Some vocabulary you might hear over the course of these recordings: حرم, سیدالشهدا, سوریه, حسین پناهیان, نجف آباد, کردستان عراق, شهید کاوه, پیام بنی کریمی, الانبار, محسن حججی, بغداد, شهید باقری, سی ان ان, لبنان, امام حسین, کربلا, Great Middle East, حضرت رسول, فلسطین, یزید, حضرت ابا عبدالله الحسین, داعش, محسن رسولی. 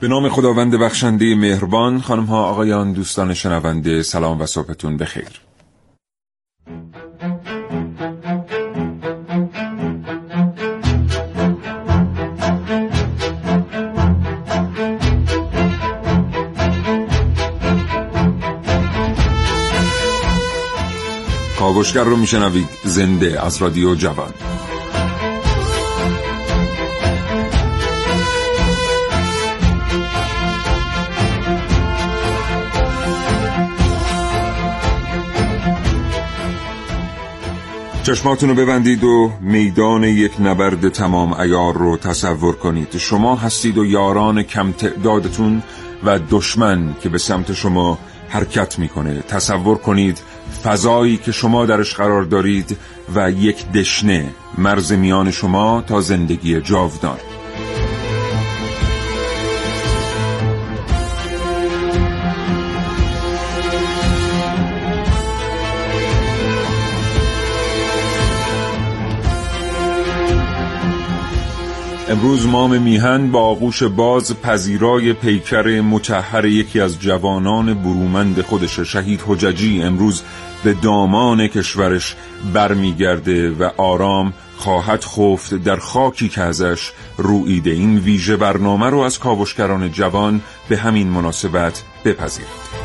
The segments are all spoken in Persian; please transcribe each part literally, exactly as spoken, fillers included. به نام خداوند بخشنده مهربان. خانم ها، آقایان، دوستان شنونده، سلام و صبحتون بخیر. کاوشگر رو میشنوید زنده از رادیو جوان. چشماتون رو ببندید و میدان یک نبرد تمام عیار رو تصور کنید. شما هستید و یاران کم تعدادتون و دشمن که به سمت شما حرکت میکنه. تصور کنید فضایی که شما درش قرار دارید و یک دشنه مرز میان شما تا زندگی جاودان. امروز مام میهن با آغوش باز پذیرای پیکر مطهر یکی از جوانان برومند خودش، شهید حججی، امروز به دامان کشورش برمیگرده و آرام خواهد خفت در خاکی که ازش روییده. این ویژه برنامه رو از کاوشگران جوان به همین مناسبت بپذیرید.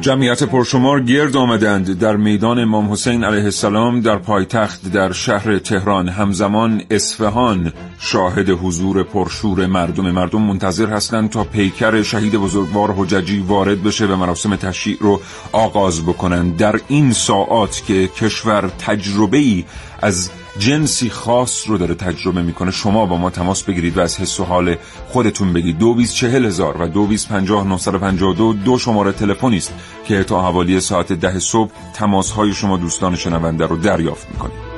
جمعیت پرشمار گرد آمدند در میدان امام حسین علیه السلام در پایتخت در شهر تهران. همزمان اصفهان شاهد حضور پرشور مردم مردم منتظر هستند تا پیکر شهید بزرگوار حججی وارد بشه و مراسم تشییع رو آغاز بکنند. در این ساعات که کشور تجربه‌ای از جنسی خاص رو داره تجربه میکنه، شما با ما تماس بگیرید و از حس و حال خودتون بگید. دو بیست چهل هزار و دو بیست پنجاه نهصد و پنجاه و دو دو شماره تلفنی است که تا حوالی ساعت ده صبح تماس های شما دوستان شنونده رو دریافت میکنید.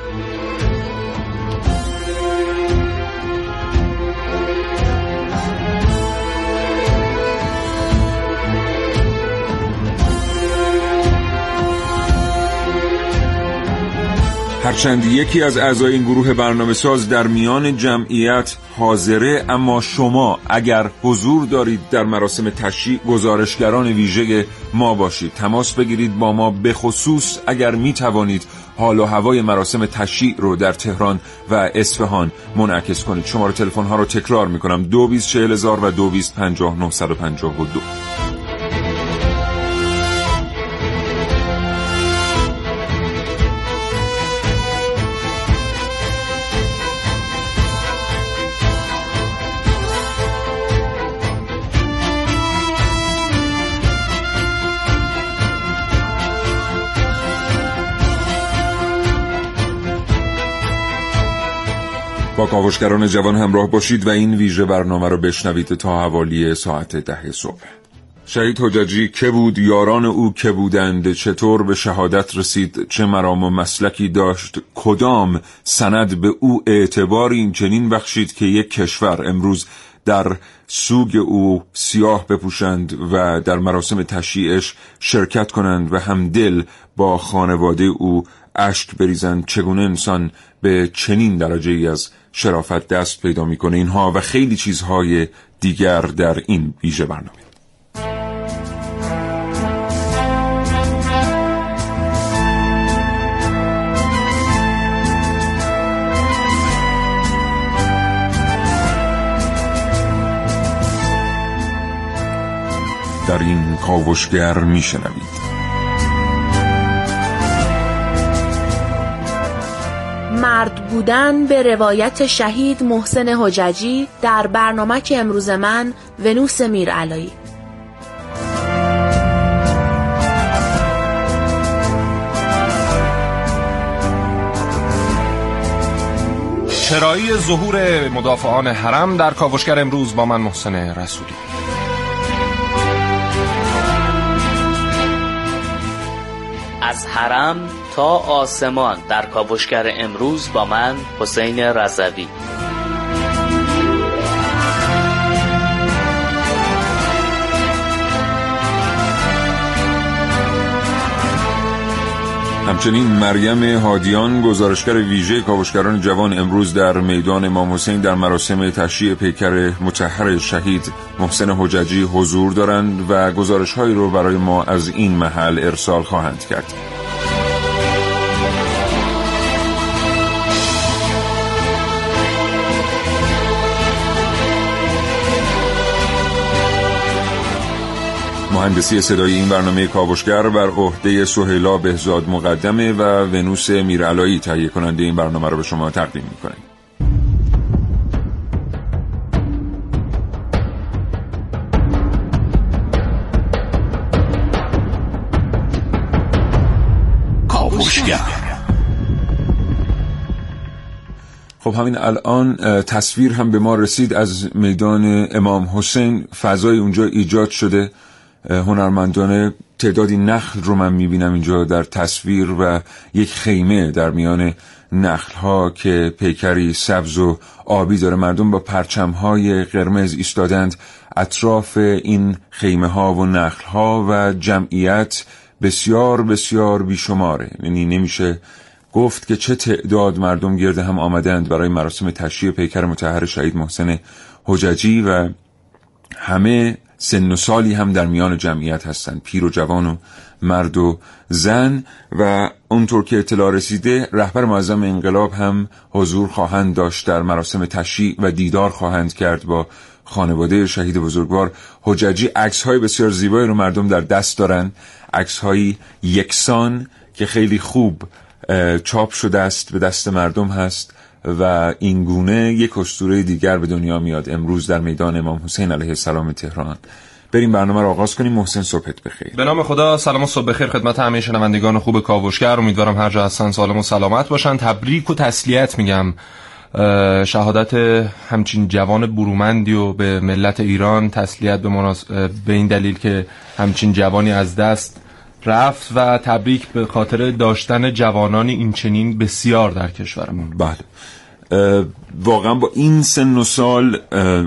هرچند یکی از اعضای این گروه برنامه ساز در میان جمعیت حاضره، اما شما اگر حضور دارید در مراسم تشییع، گزارشگران ویژه ما باشید. تماس بگیرید با ما، به خصوص اگر می توانید حال و هوای مراسم تشییع رو در تهران و اصفهان منعکس کنید. شماره تلفن ها رو تکرار می کنم: دو بیست چهل هزار و دو بیست پنجاه نهصد و پنجاه و دو. با کاوشگران جوان همراه باشید و این ویژه برنامه رو بشنوید تا حوالی ساعت ده صبح. شهید حججی که بود؟ یاران او که بودند؟ چطور به شهادت رسید؟ چه مرام و مسلکی داشت؟ کدام سند به او اعتباری این چنین بخشید که یک کشور امروز در سوگ او سیاه بپوشند و در مراسم تشییعش شرکت کنند و همدل با خانواده او اشک بریزند؟ چگونه انسان به چنین درجه ای از شرافت دست پیدا میکنه؟ اینها و خیلی چیزهای دیگر در این ویژه برنامه. در این کاوشگر میشنوید مرد بودن به روایت شهید محسن حججی در برنامه که امروز من، ونوس میرعلایی. چرایی ظهور مدافعان حرم در کاوشگر امروز با من، محسن رسولی. از حرم تا آسمان در کاوشگر امروز با من، حسین رضوی. همچنین مریم هادیان، گزارشگر ویژه کاوشگران جوان، امروز در میدان امام حسین در مراسم تشییع پیکر مطهر شهید محسن حججی حضور دارند و گزارش‌هایی رو برای ما از این محل ارسال خواهند کرد. مهندسی صدای این برنامه کاوشگر بر عهده سهیلا بهزاد مقدمه و ونوس میرعلایی تهیه کننده این برنامه را به شما تقدیم می‌کند. کاوشگر. خب همین الان تصویر هم به ما رسید از میدان امام حسین. فضای اونجا ایجاد شده هنرمندانه. تعدادی نخل رو من میبینم اینجا در تصویر و یک خیمه در میان نخل‌ها که پیکری سبز و آبی داره. مردم با پرچم‌های قرمز ایستادند اطراف این خیمه‌ها و نخل‌ها و جمعیت بسیار بسیار بیشماره. یعنی نمیشه گفت که چه تعداد مردم گرد هم آمدند برای مراسم تشییع پیکر مطهر شهید محسن حججی و همه سن و سالی هم در میان جمعیت هستند، پیر و جوان و مرد و زن، و اونطور که اطلاع رسیده رهبر معظم انقلاب هم حضور خواهند داشت در مراسم تشییع و دیدار خواهند کرد با خانواده شهید بزرگوار حججی. عکس‌های بسیار زیبایی رو مردم در دست دارن، عکس‌های یکسان که خیلی خوب چاپ شده است، به دست مردم هست و این گونه یک اسطوره دیگر به دنیا میاد امروز در میدان امام حسین علیه السلام تهران. بریم برنامه رو آغاز کنیم. محسن صبحت بخیر. به نام خدا. سلام و صبح بخیر خدمت همه شنوندگان خوب کاوشگر. امیدوارم هر جا هستن سالم و سلامت باشن. تبریک و تسلیت میگم شهادت همچین جوان برومندی و به ملت ایران، تسلیت به, مناس... به این دلیل که همچین جوانی از دست رفت و تبریک به خاطر داشتن جوانانی این چنین بسیار در کشورمون. بله واقعا با این سن و سال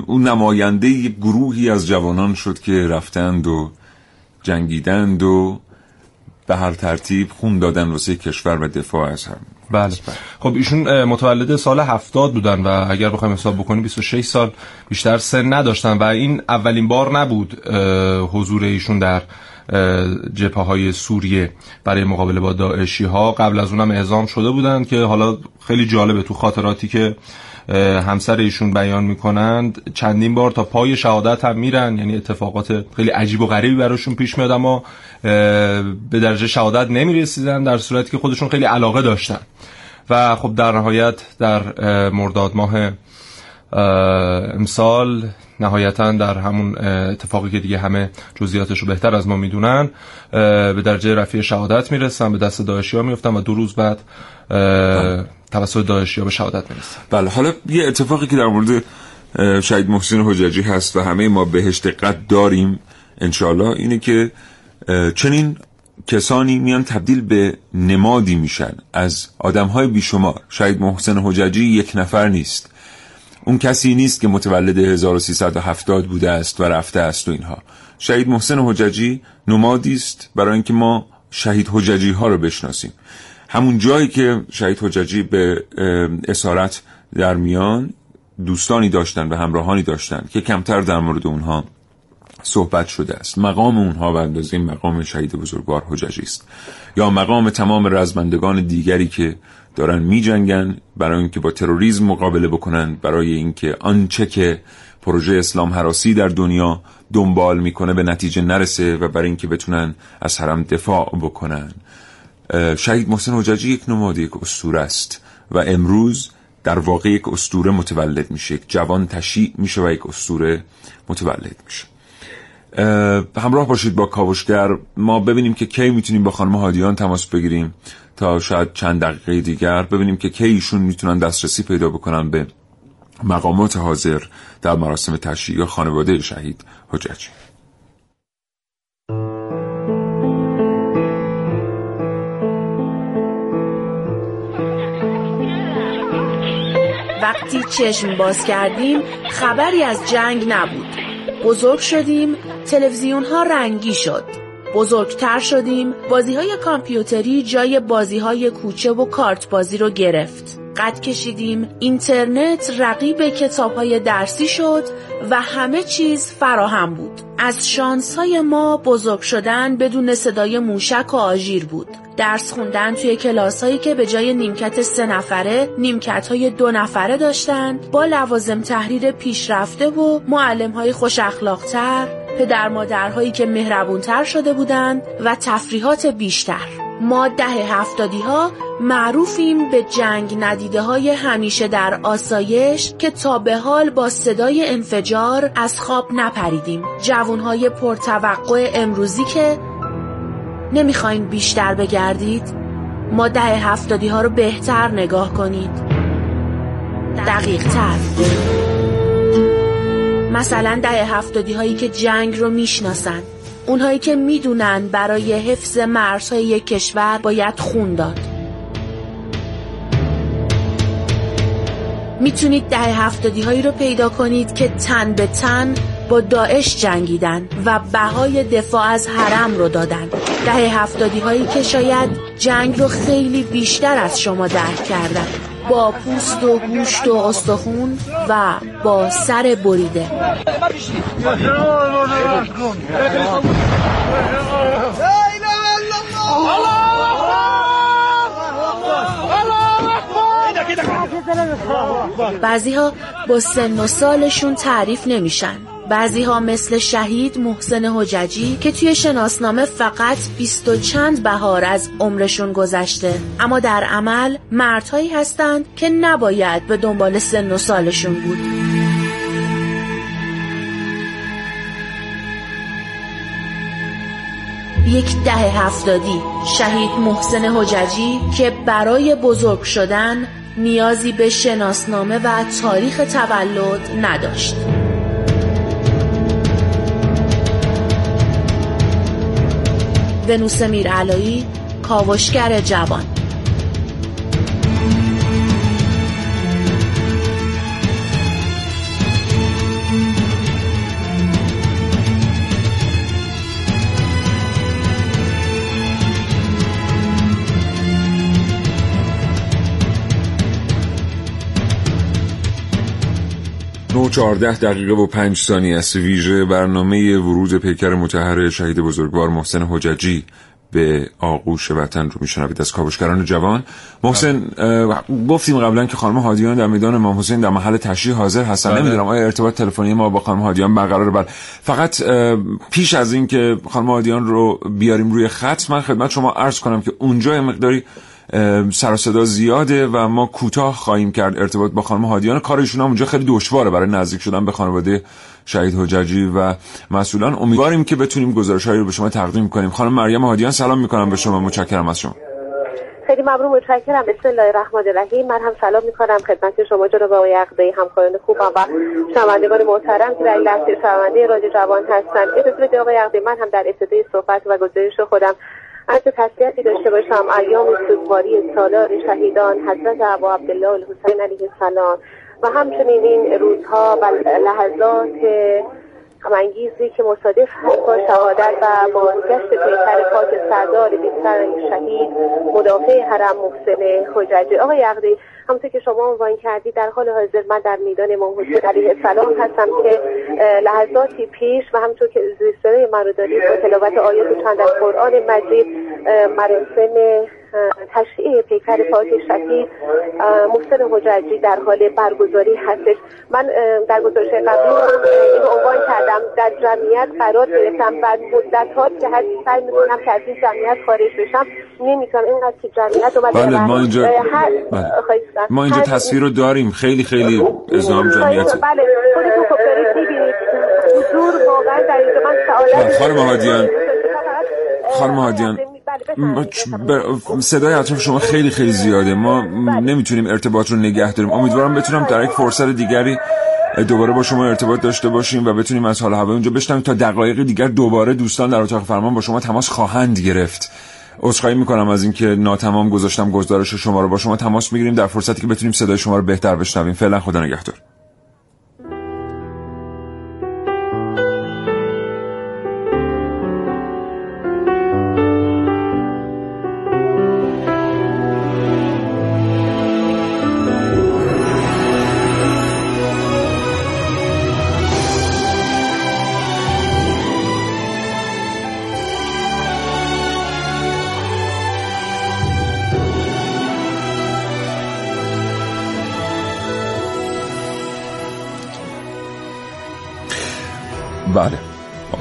اون نماینده یک گروهی از جوانان شد که رفتند و جنگیدند و به هر ترتیب خون دادن واسه کشور و دفاع از هم. بله. خب ایشون متولد سال هفتاد بودن و اگر بخوایم حساب بکنیم بیست و شش سال بیشتر سن نداشتن و این اولین بار نبود حضور ایشون در جبهه‌های سوریه برای مقابله با داعشی‌ها. قبل از اونم اعزام شده بودند که حالا خیلی جالبه تو خاطراتی که همسر ایشون بیان میکنند چندین بار تا پای شهادت هم میرن، یعنی اتفاقات خیلی عجیب و غریبی براشون پیش میاد اما به درجه شهادت نمیرسیدن در صورتی که خودشون خیلی علاقه داشتن و خب در نهایت در مرداد ماه امسال نهایتاً در همون اتفاقی که دیگه همه جزئیاتشو بهتر از ما میدونن به درجه رفیع شهادت میرسن، به دست داعشی ها میفتن و دو روز بعد توسط داعشی ها به شهادت میرسن. بله حالا یه اتفاقی که در مورد شهید محسن حججی هست و همه ما بهش دقت داریم انشالله اینه که چنین کسانی میان تبدیل به نمادی میشن از آدم های بیشمار. شهید محسن حججی یک نفر نیست، اون کسی نیست که متولد هزار و سیصد و هفتاد بوده است و رفته است و اینها. شهید محسن حججی نمادی است برای اینکه ما شهید حججی ها رو بشناسیم. همون جایی که شهید حججی به اسارت در میان دوستانی داشتن و همراهانی داشتن که کمتر در مورد اونها صحبت شده است. مقام اونها به اندازه مقام شهید بزرگوار حججی است یا مقام تمام رزمندگان دیگری که دارن می جنگن برای اینکه با تروریسم مقابله بکنن، برای اینکه آنچه که پروژه اسلام هراسی در دنیا دنبال میکنه به نتیجه نرسه و برای اینکه بتونن از حرم دفاع بکنن. شهید محسن حججی یک نماد، یک اسطوره است و امروز در واقع یک اسطوره متولد میشه، یک جوان تشییع میشه و یک اسطوره متولد میشه. همراه باشید با کاوشگر. ما ببینیم که کی میتونیم با خانم هادیان تماس بگیریم تا شاید چند دقیقه دیگر ببینیم که کی ایشون میتونن دسترسی پیدا بکنن به مقامات حاضر در مراسم تشییع خانواده شهید حججی. وقتی چشم باز کردیم خبری از جنگ نبود. بزرگ شدیم، تلویزیون ها رنگی شد. بزرگتر شدیم، بازی‌های کامپیوتری جای بازی‌های کوچه و کارت بازی رو گرفت. قد کشیدیم، اینترنت رقیب کتاب‌های درسی شد و همه چیز فراهم بود. از شانس‌های ما بزرگ شدن بدون صدای موشک و آژیر بود. درس خوندن توی کلاس‌هایی که به جای نیمکت سه نفره، نیمکت‌های دو نفره داشتن، با لوازم تحریر پیشرفته و معلم‌های خوش اخلاق‌تر، پدر مادرهایی که مهربون‌تر شده بودند و تفریحات بیشتر. ما دهه هفتادی ها معروفیم به جنگ ندیده های همیشه در آسایش که تا به حال با صدای انفجار از خواب نپریدیم. جوان های پرتوقع امروزی که نمیخواین بیشتر بگردید، ما دهه هفتادی ها رو بهتر نگاه کنید، دقیق تر. مثلا دهه هفتادی هایی که جنگ رو میشناسن، اونهایی که میدونن برای حفظ مرزهای یک کشور باید خون داد. میتونید دهه هفتادی هایی رو پیدا کنید که تن به تن با داعش جنگیدن و بهای دفاع از حرم رو دادن. دهه هفتادی هایی که شاید جنگ رو خیلی بیشتر از شما درک کردن، با پوست و گوشت و استخون و با سر بریده. بعضی ها با سن و سالشون تعریف نمیشن. بعضی ها مثل شهید محسن حججی که توی شناسنامه فقط بیست و چند بهار از عمرشون گذشته، اما در عمل مردهایی هستند که نباید به دنبال سن و سالشون بود. یک دهه هفتادی، شهید محسن حججی که برای بزرگ شدن نیازی به شناسنامه و تاریخ تولد نداشت. ونوس میرعلایی، کاوشگر جوان. چهارده دقیقه و پنج ثانیه از ویژه برنامه ورود پیکر مطهر شهید بزرگوار محسن حججی به آغوش وطن رو میشنوید از کاوشگران جوان. محسن، گفتیم قبلا که خانم هادیان در میدان امام حسین در محل تشییع حاضر هستن. نمیدونم آیا ارتباط تلفنی ما با خانم هادیان برقراره؟ بله. فقط پیش از این که خانم هادیان رو بیاریم روی خط، من خدمت شما عرض کنم که اونجا مقداری سر و صدا زیاده و ما کوتاه خواهیم کرد ارتباط با خانم هادیان. کارشون هم اونجا خیلی دشواره برای نزدیک شدن به خانواده شهید حججی و مسئولان. امیدواریم که بتونیم گزارش‌هایی رو به شما تقدیم کنیم. خانم مریم هادیان، سلام می‌کنم به شما. متشکرم از شما. خیلی ممنون، متشکرم. بسم الله الرحمن الرحیم. من هم سلام می‌کنم خدمت شما جناب آقای عقده‌ای، همکاران خوبم و شنوندگان محترم که در این لحظه شنونده رادیو جوان هستند. اجازه آقای عقده‌ای، من هم در ابتدای صحبت و گزارش خودم از تسلیتی داشته باشم. ایام سوگواری سالار شهیدان حضرت ابا عبدالله الحسین علیه السلام و همچنین این روزها و لحظات غم‌انگیزی که مصادف هست با شهادت و بازگشت پیکر پاک سردار بی‌سر شهید مدافع حرم محسن حججی. آقای عقده‌ای، همونطور که شما عنوان کردید، در حال حاضر من در میدان امام حسین علیه السلام هستم که لحظاتی پیش و همونطور که زیستره من رو دارید با تلاوت آیات چند از قرآن مجید مراسم تشییع پیکر پاک شهید محسن حججی در حال برگزاری هستش. من در گزارش قبلی این عنوان کردم، در جمعیت قرار گرفتم و مدت‌ها که هر سعی می‌کنم که از این جمعیت خارج بشم، نمی‌تونم. اینقدر که جمعیت اومده. بله، ما اینجا هر... بله. ما اینجا تصویر رو داریم، خیلی خیلی ازدحام جمعیت. بله، خودتون خب دارید می‌بینید حضور واقعا در اینجا. من سعادت خانم هادیان، خانم هادیان، صدای اطراف شما خیلی خیلی زیاده، ما نمیتونیم ارتباط رو نگه داریم. امیدوارم بتونم در یک فرصت دیگری دوباره با شما ارتباط داشته باشیم و بتونیم از حال هوای اونجا بشنویم. تا دقایق دیگر دوباره دوستان در اتاق فرمان با شما تماس خواهند گرفت. عذرخواهی میکنم از اینکه ناتمام گذاشتم گزارش شما رو. با شما تماس میگیریم در فرصتی که بتونیم صدای شما رو بهتر بشنویم. فعلا خدا نگهدار.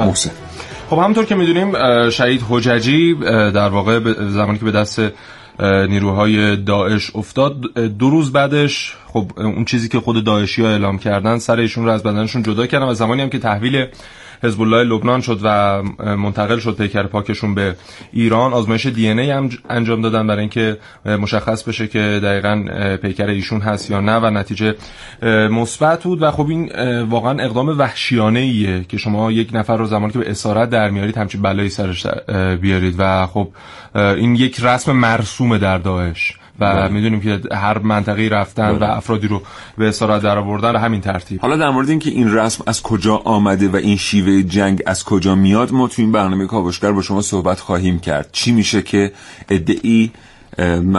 محسن. خب همونطور که میدونیم شهید حججی در واقع زمانی که به دست نیروهای داعش افتاد، دو روز بعدش خب اون چیزی که خود داعشی ها اعلام کردن، سر ایشون رو از بدنشون جدا کردن و زمانی هم که تحویل حزب الله لبنان شد و منتقل شد پیکر پاکشون به ایران، آزمایش دی ان ای هم انجام دادن برای اینکه مشخص بشه که دقیقاً پیکر ایشون هست یا نه و نتیجه مثبت بود. و خب این واقعاً اقدام وحشیانه‌ایه که شما یک نفر رو زمانی که به اسارت در میارید همچین بلایی سرش بیارید و خب این یک رسم مرسومه در داعش و میدونیم که هر منطقه‌ای رفتن بله. و افرادی رو به اسارت درآوردن همین ترتیب. حالا در مورد اینکه این رسم از کجا آمده و این شیوه جنگ از کجا میاد، ما تو این برنامه کاوشگر با شما صحبت خواهیم کرد. چی میشه که ادعی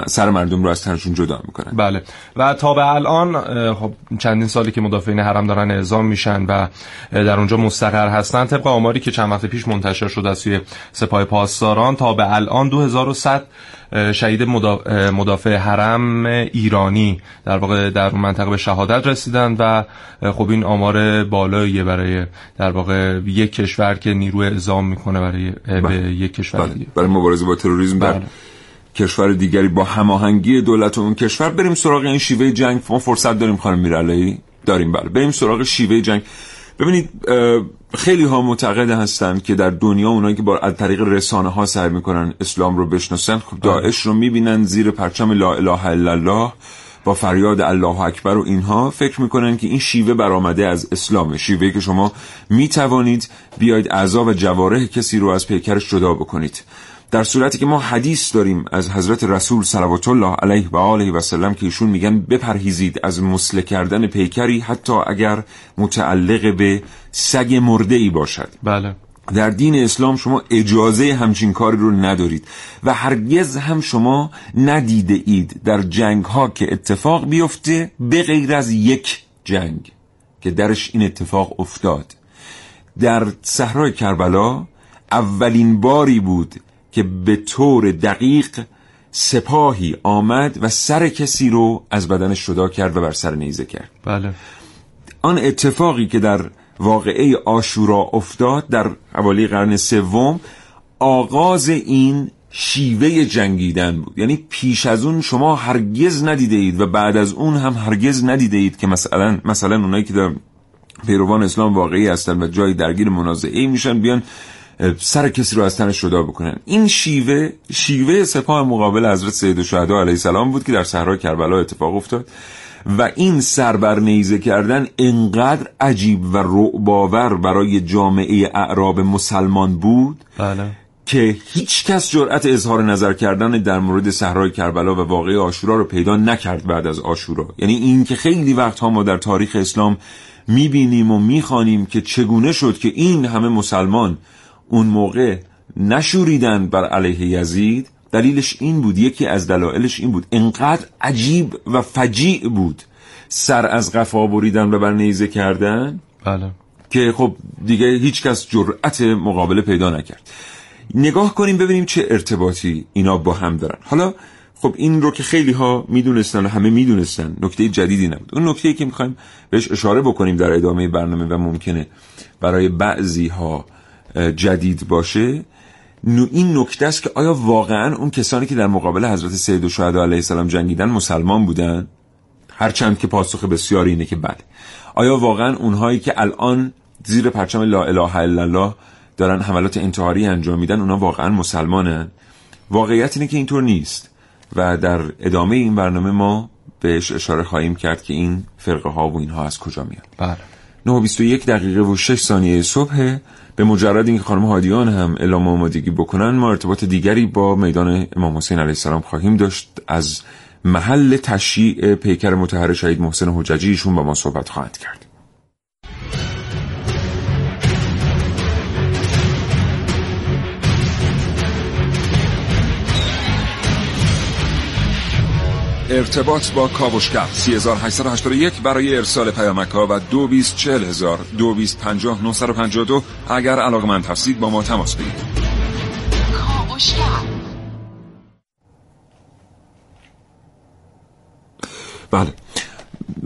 سر مردم رو از تنشون جدا میکنن؟ بله. و تا به الان خب چندین سالی که مدافعین حرم دارن اعزام میشن و در اونجا مستقر هستن، طبق آماری که چند وقت پیش منتشر شد از سوی سپاه پاسداران، تا به الان دو هزار و صد شهید مدافع حرم ایرانی در واقع در اون منطقه به شهادت رسیدند و خب این آمار بالاییه برای در واقع یک کشور که نیرو اعزام میکنه برای به یک کشور دیگه برای مبارزه با تروریسم در کشور دیگری با هماهنگی دولت و اون کشور. بریم سراغ این شیوه جنگ، ما فرصت داریم خانم میرعلایی؟ داریم بله. بریم سراغ شیوه جنگ. ببینید خیلی ها معتقد هستند که در دنیا اونایی که با از طریق رسانه ها سعی میکنن اسلام رو بشناسن، خب داعش رو میبینن زیر پرچم لا اله الا الله با فریاد الله اکبر و اینها، فکر میکنن که این شیوه برآمده از اسلامه، شیوهی که شما میتوانید بیاید اعضا و جوارح کسی رو از پیکرش جدا بکنید، در صورتی که ما حدیث داریم از حضرت رسول صلوات الله علیه و آله و سلم که ایشون میگن بپرهیزید از مسله کردن پیکری حتی اگر متعلق به سگ مرده ای باشد. بله. در دین اسلام شما اجازه همچین کاری رو ندارید و هرگز هم شما ندیده اید در جنگ ها که اتفاق بیفته به غیر از یک جنگ که درش این اتفاق افتاد. در صحرای کربلا اولین باری بود که به طور دقیق سپاهی آمد و سر کسی رو از بدنش جدا کرد و بر سر نیزه کرد. بله. آن اتفاقی که در واقعه عاشورا افتاد در حوالی قرن سوم آغاز این شیوه جنگیدن بود. یعنی پیش از اون شما هرگز ندیده اید و بعد از اون هم هرگز ندیده اید که مثلا مثلا اونایی که در پیروان اسلام واقعی هستن و جای درگیر منازعه میشن بیان سر کسی رو از تنش جدا بکنن. این شیوه شیوه سپاه مقابل حضرت سیدالشهدا علیه السلام بود که در صحرای کربلا اتفاق افتاد و این سر بر نیزه کردن انقدر عجیب و رعب‌آور برای جامعه اعراب مسلمان بود بله. که هیچ کس جرأت اظهار نظر کردن در مورد صحرای کربلا و واقعه عاشورا رو پیدا نکرد بعد از عاشورا. یعنی این که خیلی وقت‌ها ما در تاریخ اسلام می‌بینیم و می‌خوانیم که چگونه شد که این همه مسلمان اون موقع نشوریدن بر علیه یزید، دلیلش این بود، یکی از دلایلش این بود، انقدر عجیب و فجیع بود سر از قفا بریدن و بر نیزه کردن بله. که خب دیگه هیچ کس جرأت مقابله پیدا نکرد. نگاه کنیم ببینیم چه ارتباطی اینا با هم دارن. حالا خب این رو که خیلی ها میدونستن و همه میدونستن، نکته جدیدی نبود. اون نکته‌ای که میخوایم بهش اشاره بکنیم در ادامه برنامه و ممکنه برای بعضی ها جدید باشه، این نکته است که آیا واقعا اون کسانی که در مقابل حضرت سیدالشهدا علیه السلام جنگیدن مسلمان بودن؟ هرچند که پاسخ بسیاری اینه که بله. آیا واقعا اونهایی که الان زیر پرچم لا اله الا الله دارن حملات انتحاری انجام میدن اونها واقعا مسلمانن؟ واقعیت اینه که اینطور نیست و در ادامه این برنامه ما بهش اشاره خواهیم کرد که این فرقه ها و اینها از کجا میاد. بله. نه و بیست و یک دقیقه و شش ثانیه صبح، به مجرد اینکه خانم هادیان هم اعلام آمادگی بکنن ما ارتباط دیگری با میدان امام حسین علیه السلام خواهیم داشت. از محل تشییع پیکر مطهر شهید محسن حججی ایشون با ما صحبت خواهند کرد. ارتباط با کاوشگر سه هزار و هشتصد و هشتاد و یک برای ارسال پیامک‌ها و دو بیست چهل هزار دو بیست پنجاه نهصد و پنجاه و دو اگر علاقه‌مند هستید با ما تماس بگیرید. کاوشگر. بله.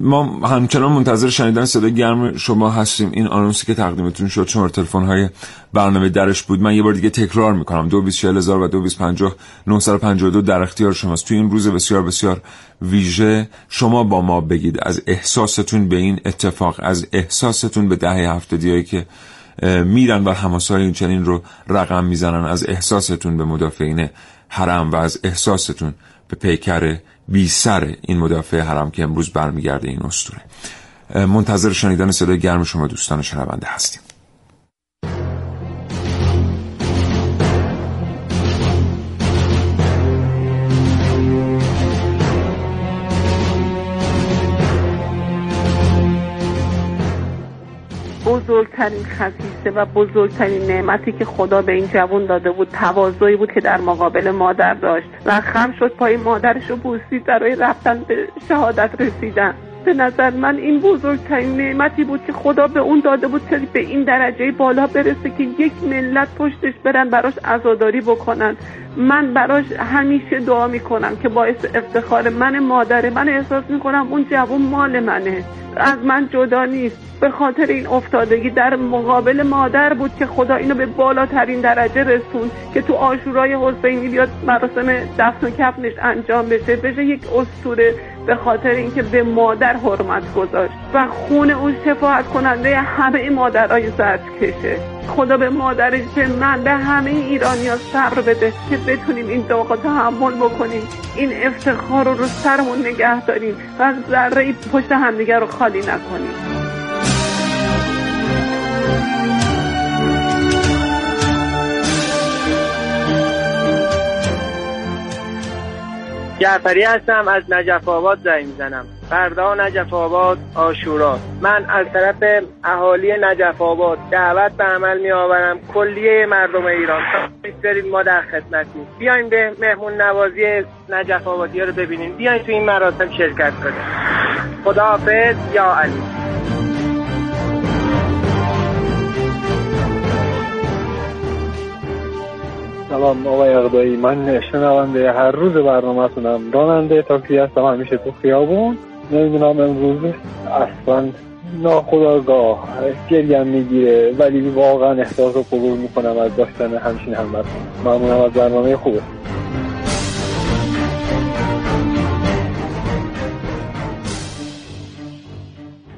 ما همچنان منتظر شنیدن صدای گرم شما هستیم. این آنونسی که تقدیمتون شد چون تلفن‌های برنامه درش بود، من یه بار دیگه تکرار می‌کنم دو بیست و چهار هزار و دو بیست و پنج نه صد و پنجاه و دو در اختیار شماست. توی این روز بسیار بسیار ویژه شما با ما بگید از احساستون به این اتفاق، از احساستون به دهه هفتادی‌هایی که میرن و حماسای این چنین رو رقم میزنن، از احساستون به مدافعین حرم و از احساستون به پیکر بی سر این مدافع حرم که امروز برمیگرده این اسطوره. منتظر شنیدن صدای گرم شما دوستان شنونده هستیم. بزرگترین خصیصه و بزرگترین نعمتی که خدا به این جوان داده بود تواضعی بود که در مقابل مادر داشت و خم شد پای مادرش و بوسید برای رفتن به شهادت رسیدن. به نظر من این بزرگترین نعمتی بود که خدا به اون داده بود که به این درجه بالا برسه که یک ملت پشتش برن براش عزاداری بکنن. من براش همیشه دعا میکنم که باعث افتخار من مادره. من احساس میکنم اون جوان مال منه، از من جدا نیست. به خاطر این افتادگی در مقابل مادر بود که خدا اینو به بالاترین درجه رسوند که تو عاشورای حسینی بیاد مراسم دفن و کفنش انجام بشه، بشه یک اسطوره به خاطر اینکه به مادر حرمت گذاشت و خون اون شفاعت کننده همه مادرای زجرکشه. خدا به مادرش، به من، به همه ایرانی‌ها صبر بده که بتونیم این داغ رو تحمل بکنیم، این افتخار رو رو سرمون نگه داریم و ذره پشت همدیگه رو خالی نکنیم. جعفری هستم، از نجف آباد زنگ میزنم. فردا نجف آباد عاشورا. من از طرف اهالی نجف آباد دعوت به عمل می آورم کلیه مردم ایران بذارید ما در خدمتیم، بیاین به مهمون نوازی نجف آبادی‌ها رو ببینین، بیاین تو این مراسم شرکت کنید. خداحافظ یا علی. سلام آقای اقدایی، من شنونده هر روز برنامه تونم، راننده تاکسی هستم، همیشه تو خیابون. نمیدونم امروز اصلا ناخودآگاه گریم میگیره ولی واقعا احساس و غرور میکنم از داشتن همچین همت. ممنونم از برنامه خوبه.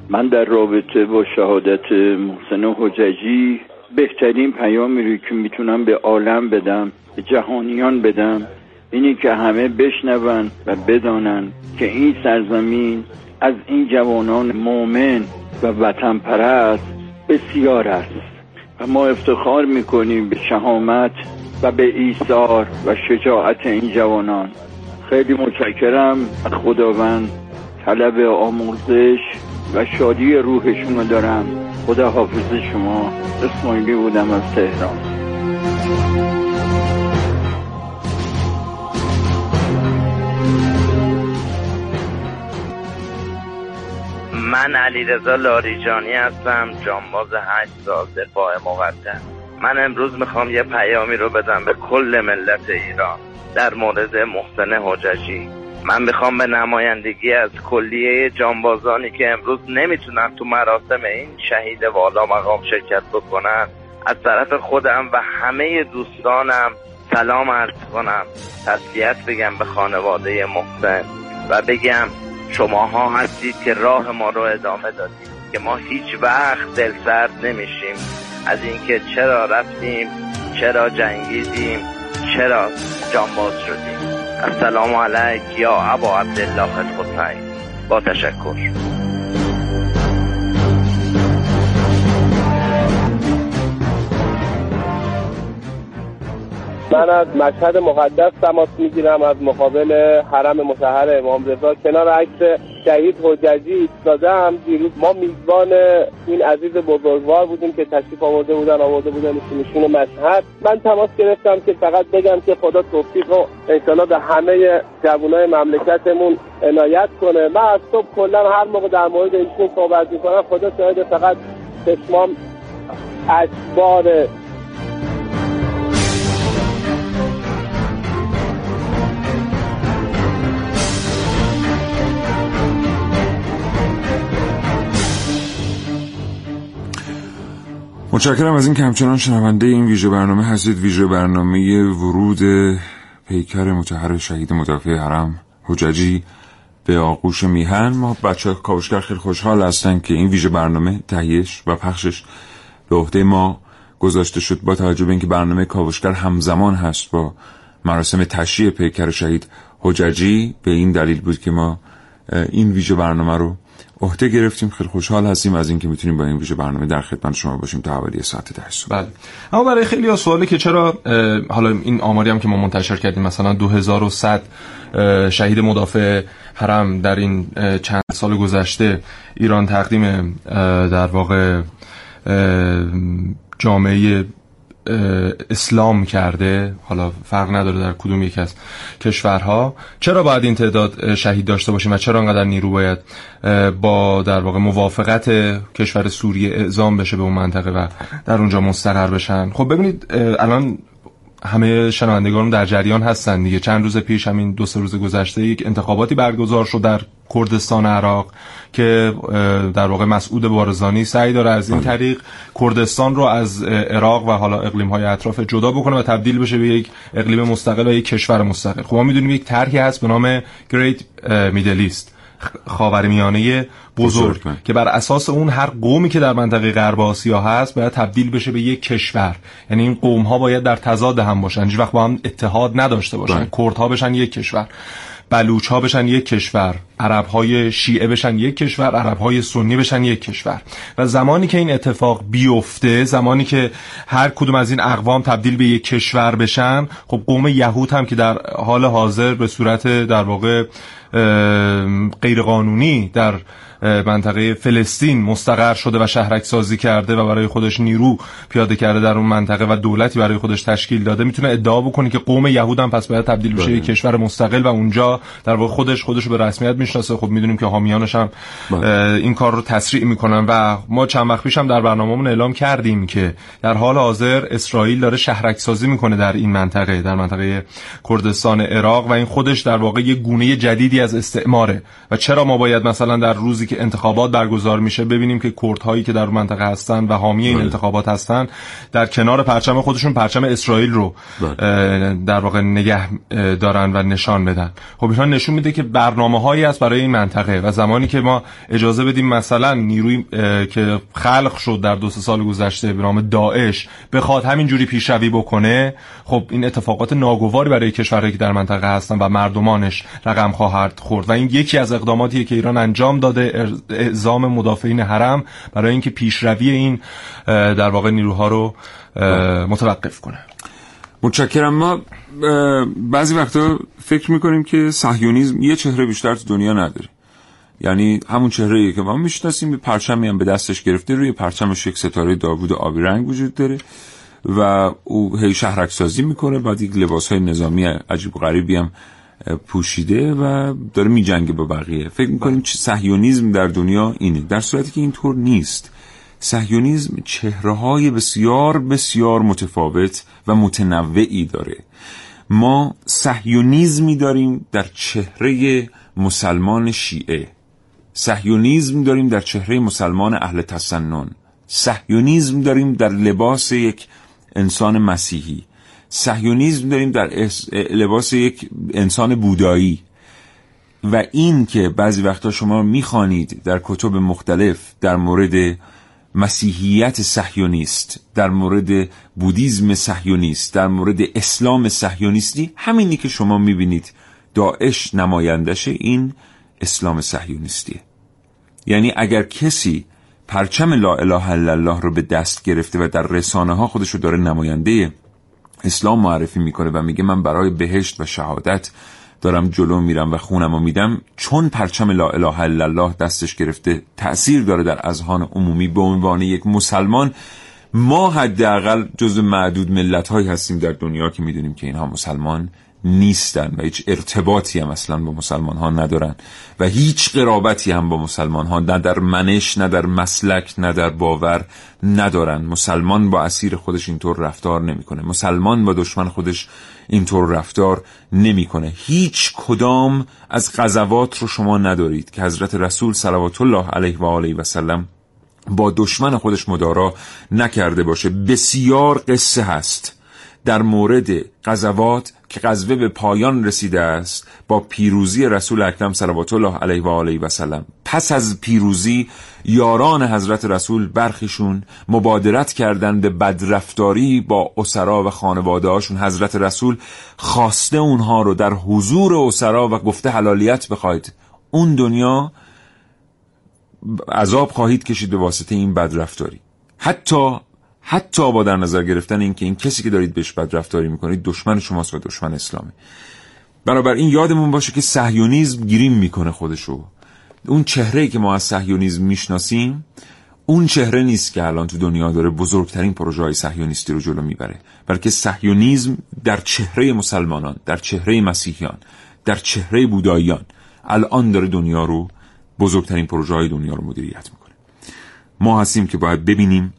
من در رابطه با شهادت محسن حججی بهترین پیامی رو که میتونم به عالم بدم، به جهانیان بدم، اینی که همه بشنون و بدانن که این سرزمین از این جوانان مؤمن و وطن پرست بسیار است و ما افتخار میکنیم به شهامت و به ایثار و شجاعت این جوانان. خیلی متشکرم از خداوند، طلب آموزش و شادی روحشون رو دارم. خدا حافظ شما. اسماعیلی بودم از تهران. من علیرضا لاریجانی هستم، جانباز هشت سال دفاع مقدس. من امروز میخوام یه پیامی رو بدم به کل ملت ایران در مورد محسن حججی. من میخوام به نمایندگی از کلیه جانبازانی که امروز نمیتونن تو مراسم این شهید والا مقام شرکت بکنن از طرف خودم و همه دوستانم سلام عرض کنم، تسلیت بگم به خانواده محسن و بگم شماها هستید که راه ما رو ادامه دادید، که ما هیچ وقت دلسرد نمیشیم از اینکه چرا رفتیم، چرا جنگیدیم، چرا جانباز شدیم. السلام علیک یا ابا عبدالله الحسین. با تشکر. من از مشهد مقدس تماس میگیرم، از مقابل حرم مطهر امام رضا کنار عکس شهید حججی ایستادم. دیروز ما میزبان این عزیز بزرگوار بودیم که تشریف آورده بودن آورده بودن ایشون مشهد. من تماس گرفتم که فقط بگم که خدا توفیق و انشالله به همه جوانای مملکتمون عنایت کنه. من از صبح کلا هر موقع در مورد ایشون صحبت میکنم خدا شاهد، فقط چشمام اشکباره. متشکرم از این که همچنان شنونده این ویژه برنامه هستید. ویژه برنامه ورود پیکر مطهر شهید مدافع حرم حججی به آغوش میهن. ما بچه کاوشگر خیلی خوشحال هستن که این ویژه برنامه تهیهش و پخشش به عهده ما گذاشته شد، با توجه به اینکه برنامه کاوشگر همزمان هست با مراسم تشییع پیکر شهید حججی. به این دلیل بود که ما این ویژه برنامه رو عهده گرفتیم. خیلی خوشحال هستیم از اینکه میتونیم با این ویژه برنامه در خدمت شما باشیم تا حوالی ساعت ده صبح. بله. اما برای خیلی‌ها سواله که چرا حالا این آماری هم که ما منتشر کردیم، مثلا دو هزار و صد شهید مدافع حرم در این چند سال گذشته ایران تقدیم در واقع جامعه اسلام کرده، حالا فرق نداره در کدوم یک از کشورها، چرا باید این تعداد شهید داشته باشیم و چرا انقدر نیرو باید با در واقع موافقت کشور سوریه اعزام بشه به اون منطقه و در اونجا مستقر بشن؟ خب ببینید، الان همه شنوندگانم در جریان هستن دیگه. چند روز پیش، همین دو سه روز گذشته، یک انتخاباتی برگزار شد در کردستان عراق که در واقع مسعود بارزانی سعی داره از این طریق کردستان رو از عراق و حالا اقلیم‌های اطراف جدا بکنه و تبدیل بشه به یک اقلیم مستقل و یک کشور مستقل. خب ما می‌دونیم یک طرحی هست به نام Great Middle East، خاورمیانه بزرگ، بزرگ که بر اساس اون هر قومی که در منطقه غرب آسیا هست باید تبدیل بشه به یک کشور. یعنی این قوم ها باید در تضاد هم باشن، هیچ وقت با هم اتحاد نداشته باشن. کردها بشن یک کشور، بلوچ ها بشن یک کشور، عرب های شیعه بشن یک کشور، عرب های سنی بشن یک کشور. و زمانی که این اتفاق بیفته، زمانی که هر کدوم از این اقوام تبدیل به یک کشور بشن، خب قوم یهود هم که در حال حاضر به صورت در واقع غیر قانونی در منطقه فلسطین مستقر شده و شهرک سازی کرده و برای خودش نیرو پیاده کرده در اون منطقه و دولتی برای خودش تشکیل داده، میتونه ادعا بکنه که قوم یهود هم پس باید تبدیل بشه یک کشور مستقل و اونجا در واقع خودش خودش رو به رسمیت میشناسه. خب میدونیم که حامیانش هم این کار رو تسریع میکنن و ما چند وقت پیش هم در برنامه‌مون اعلام کردیم که در حال حاضر اسرائیل داره شهرک سازی میکنه در این منطقه، در منطقه کردستان عراق، و این خودش در واقع یه گونه جدیدی از استعماره. و چرا ما باید مثلا در روزی که انتخابات برگزار میشه ببینیم که کردهایی که در منطقه هستن و حامی این انتخابات هستن در کنار پرچم خودشون پرچم اسرائیل رو در واقع نگه دارن و نشان بدن؟ خب اینا نشون میده که برنامه‌هایی هست برای این منطقه. و زمانی که ما اجازه بدیم مثلا نیروی که خلق شد در دو سه سال گذشته به نام داعش بخواد همینجوری پیشروی بکنه، خب این اتفاقات ناگواری برای کشورهایی که در منطقه هستن و مردمانش رقم خواهد خورد. و این یکی از اقداماتیه که ایران انجام داده، اعزام مدافعین حرم، برای اینکه پیشروی این در واقع نیروها رو متوقف کنه. متشکرم. ما بعضی وقتا فکر میکنیم که صهیونیسم یه چهره بیشتر تو دنیا نداره، یعنی همون چهره‌ای که ما میشناسیم، پرچمی هم به دستش گرفته، روی پرچمش یک ستاره داوود آبی رنگ وجود داره و او هی شهرک سازی میکنه، بعد یک لباس‌های نظامی عجیب و غریبی هم پوشیده و داره میجنگه با بقیه. فکر میکنیم صهیونیسم در دنیا اینه، در صورتی که اینطور نیست. صهیونیسم چهره‌های بسیار بسیار متفاوت و متنوعی داره. ما صهیونیسمی داریم در چهره مسلمان شیعه، صهیونیسم داریم در چهره مسلمان اهل تسنن، صهیونیسم داریم در لباس یک انسان مسیحی، صهیونیسم داریم در لباس یک انسان بودایی. و این که بعضی وقتا شما میخوانید در کتب مختلف در مورد مسیحیت صهیونیست، در مورد بودیزم صهیونیست، در مورد اسلام صهیونیستی، همینی که شما میبینید داعش نمایندشه، این اسلام صهیونیستیه. یعنی اگر کسی پرچم لا اله الا الله رو به دست گرفته و در رسانه ها خودش رو داره نماینده اسلام معرفی میکنه و میگه من برای بهشت و شهادت دارم جلو میرم و خونم رو میدم، چون پرچم لا اله الا الله دستش گرفته تأثیر داره در اذهان عمومی به عنوان یک مسلمان. ما حداقل جزو معدود ملت‌هایی هستیم در دنیا که میدونیم که اینها مسلمان نیستن و هیچ ارتباطی هم اصلا با مسلمان ها ندارن و هیچ قرابتی هم با مسلمان ها، نه در منش، نه در مسلک، نه در باور ندارن. مسلمان با اسیر خودش اینطور رفتار نمیکنه، مسلمان با دشمن خودش اینطور رفتار نمیکنه. هیچ کدام از غزوات رو شما ندارید که حضرت رسول صلوات الله علیه و آله و سلم با دشمن خودش مدارا نکرده باشه. بسیار قصه هست در مورد غزوات که غزوه به پایان رسیده است با پیروزی رسول اکرم صلوات الله علیه و آله و سلم. پس از پیروزی یاران حضرت رسول برخیشون مبادرت کردند به بدرفتاری با اسرا و خانواده‌هاشون. حضرت رسول خواسته اونها رو در حضور اسرا و گفته حلالیت بخواید، اون دنیا عذاب خواهید کشید به واسطه این بدرفتاری. حتی حتی با در نظر گرفتن این که این کسی که دارید بهش بدرفتاری میکنید دشمن شماست و دشمن اسلامه. بنابر این یادمون باشه که صهیونیسم گریم میکنه خودشو. اون چهره‌ای که ما از صهیونیسم میشناسیم اون چهره نیست که الان تو دنیا داره بزرگترین پروژه‌های صهیونیستی رو جلو میبره، بلکه صهیونیسم در چهره مسلمانان، در چهره مسیحیان، در چهره بوداییان الان داره دنیا رو، بزرگترین پروژه‌های دنیا رو مدیریت میکنه. ما هستیم که باید ببینیم،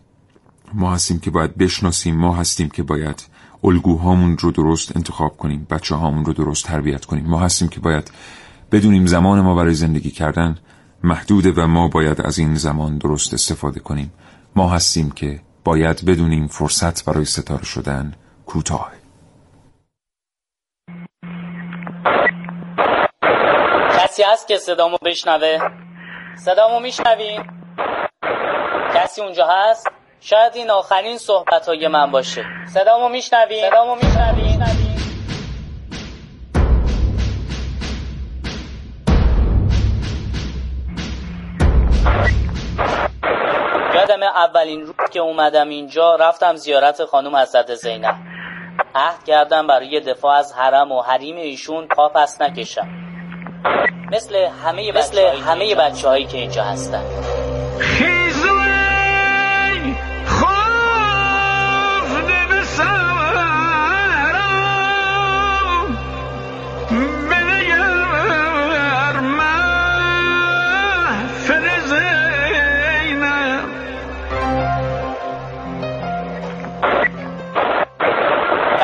ما هستیم که باید بشناسیم، ما هستیم که باید الگوهامون رو درست انتخاب کنیم، بچه هامون رو درست تربیت کنیم، ما هستیم که باید بدونیم زمان ما برای زندگی کردن محدوده و ما باید از این زمان درست استفاده کنیم، ما هستیم که باید بدونیم فرصت برای ستاره شدن کوتاه. کسی هست که صدامو بشنوه؟ صدامو میشنوین؟ کسی اونجا هست؟ شاید این آخرین صحبت‌های من باشه. صدامو میشنوین؟ صدامو میشنوین؟ یادم اولین روز که اومدم اینجا رفتم زیارت خانم حضرت زینب. عهد کردم برای دفاع از حرم و حریم ایشون پا پس نکشم. مثل همه مثل همه بچه‌هایی که اینجا هستن.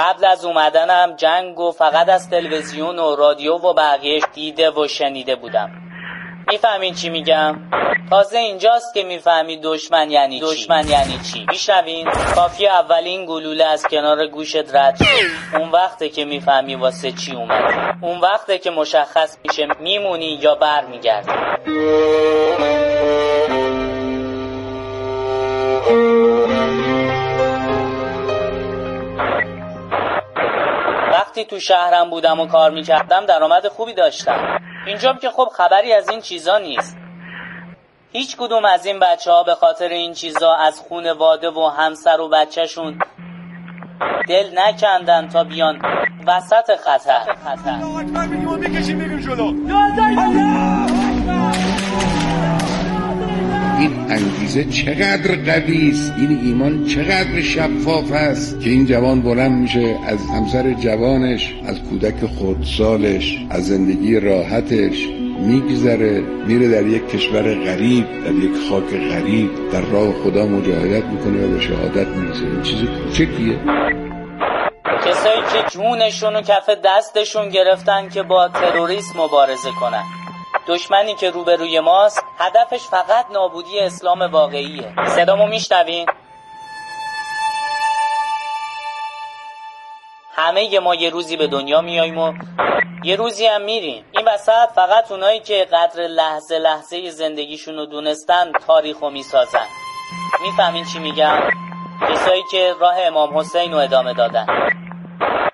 قبل از اومدنم جنگ و فقط از تلویزیون و رادیو و بقیه دیده و شنیده بودم. میفهمین چی میگم؟ تازه اینجاست که میفهمی دشمن یعنی دشمن چی؟ دشمن یعنی چی؟ میشنوین؟ کافی اولین گلوله از کنار گوشت رد شد. اون وقته که میفهمی واسه چی اومد. اون وقته که مشخص میشه میمونی یا بر میگردی. وقتی تو شهرم بودم و کار میکردم درآمد خوبی داشتم. اینجام که خب خبری از این چیزا نیست. هیچ کدوم از این بچه ها به خاطر این چیزا از خونواده و همسر و بچهشون دل نکندن تا بیان وسط خطر. خطر. این انگیزه چقدر قوی است، این ایمان چقدر شفاف است که این جوان بلند میشه از همسر جوانش، از کودک خردسالش، از زندگی راحتش میگذره، میره در یک کشور غریب، در یک خاک غریب در راه خدا مجاهدت میکنه و به شهادت میرسه. این چیز کوچکیه. کسایی که جونشون و کف دستشون گرفتن که با تروریسم مبارزه کنن. دشمنی که روبروی ماست هدفش فقط نابودی اسلام واقعیه. صدامو میشنوین؟ همه ما یه روزی به دنیا میاییم و یه روزی هم میریم. این وسط فقط اونایی که قدر لحظه لحظه زندگیشونو دونستن تاریخو میسازن. میفهمین چی میگم؟ کسایی که راه امام حسین رو ادامه دادن.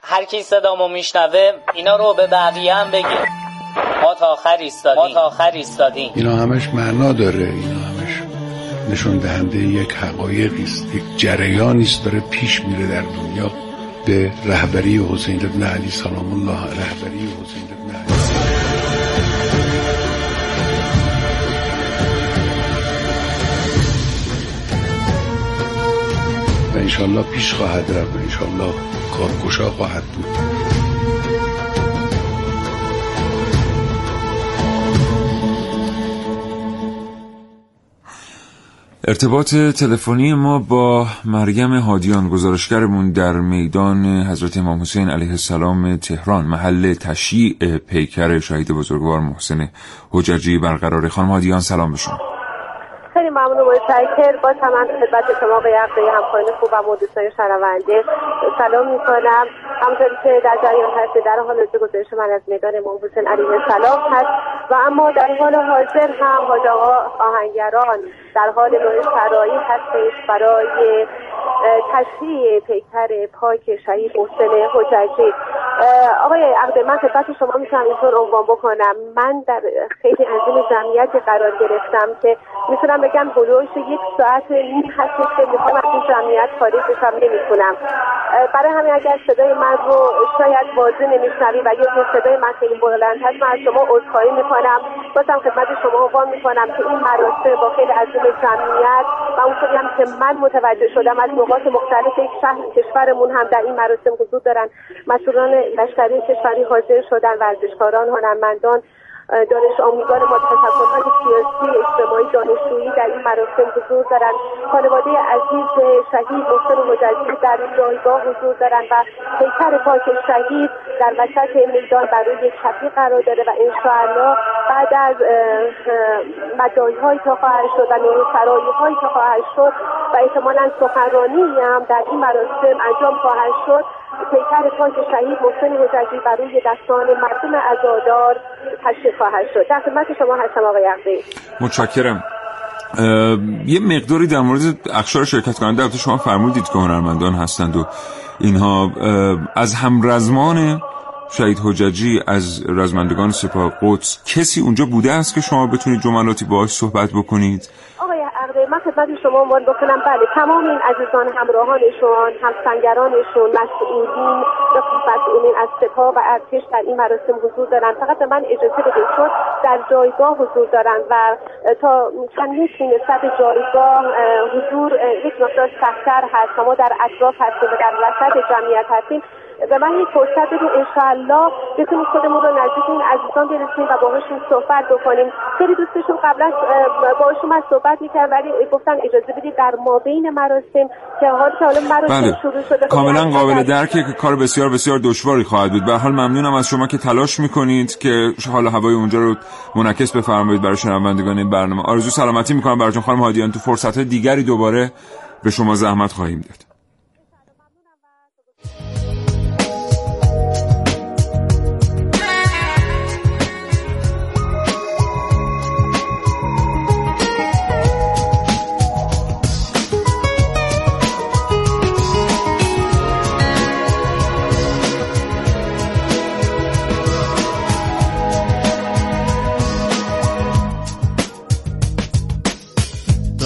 هر کی صدامو میشنوه اینا رو به بقیه هم بگه. ما تا آخر ایستادیم. ما تا آخر ایستادیم. اینا همش معنا داره، اینا همش نشون دهنده یک حقایقی است، یک جریانی است داره پیش میره در دنیا به رهبری حسین ابن علی سلام الله علیه، رهبری حسین ابن علی. و ان شاء الله پیش خواهد رفت، ان شاء الله کارگشا خواهد بود. ارتباط تلفنی ما با مریم هادیان گزارشگرمون در میدان حضرت امام حسین علیه السلام تهران، محل تشییع پیکر شهید بزرگوار محسن حججی برقرار. خانم هادیان سلام به شما. خیلی ممنون و متشکر. با تمام خدمت شما به یقه همخوانی خوب و مدیسای شنونده سلام میکنم. همونطوری که در جریان هستید در حال حاضر گزارش من از میدان امام حسین علیه السلام هست و اما در حال حاضر هم حاج آقا آهنگران در حال نوشترایی هستش برای تشییع پیکر پاک شهید محسن حججی. آقای عبدالله من خدمت شما میتونم اینطور عنوان بکنم، من در خیلی از این جمعیت قرار گرفتم که میتونم بگم حدود یک ساعت نیم هستش که میخوام از این جمعیت خارج بشم، نمیتونم. برای همین اگر صدای من رو شاید واضح نمیشنوی و یا صدای من خیلی بلند هست من از شما عذرخواهی میکنم. بازم خدمت شما عنوان میکنم که این مراسم با خیلی از این جمعیت و اونطوری هم که من متوجه شدم از نقاط مختلف یک شهر کشورمون هم در این مراسم حضور دارن. مسئولان لشکری کشوری حاضر شدن، ورزشکاران، هنرمندان، دانش آموزان با تفکرهای سیاسی، اجتماعی، دانشجویی در این مراسم حضور دارند. خانواده عزیز شهید محسن حججی در جایگاه حضور دارند و پیکر پاک شهید در وسط میدان برای شفیع قرار داره و انشاءالله بعد از مدعای هایی تا خواهر شد و نورسرایی هایی تا خواهر شد و احتمالا سخنرانی هم در این مراسم انجام خواهد شد. پیکر پاک شهید محسن حججی برای دستان مردم عزادار تشریف خواهد شد. در خدمت شما هستم آقای عبدی. متشکرم. یه مقداری در مورد اقشار شرکت کننده البته شما فرمودید که هنرمندان هستند و اینها از همرزمان شهید حججی از رزمندگان سپاه قدس کسی اونجا بوده است که شما بتونید جملاتی باهاش صحبت بکنید؟ من خدمت شما عنوان بکنم بله تمام این عزیزان همراهانشون، همسنگرانشون، مسئولین و مسئولین از سپاه و ارتش در این مراسم حضور دارن. فقط به من اجازه بدید که در جایگاه حضور دارن و تا چندین سینه صد جایگاه حضور یک مقدار سخت‌تر هست. ما در اطراف هستیم و در وسط جمعیت هستیم و من یک فرصت بدون انشاءالله بتونیم خودمون رو نزدیک این عزیزان برسیم و باهاشون صحبت بکنیم. خیلی دوستشون قبلا باهاشون من صحبت میکردم ولی گفتن اجازه بدید در مابین مراسم که حال تا حالا مراسم شروع شده کاملا قابل درکه که کار بسیار بسیار دشواری خواهد بود. به هر حال ممنونم از شما که تلاش میکنید که حال هوای اونجا رو منعکس بفرمایید برای شنوندگان این برنامه. آرزو سلامتی میکنم براتون خانم هادیان. تو فرصت‌های دیگری دوباره به شما زحمت خواهیم داد.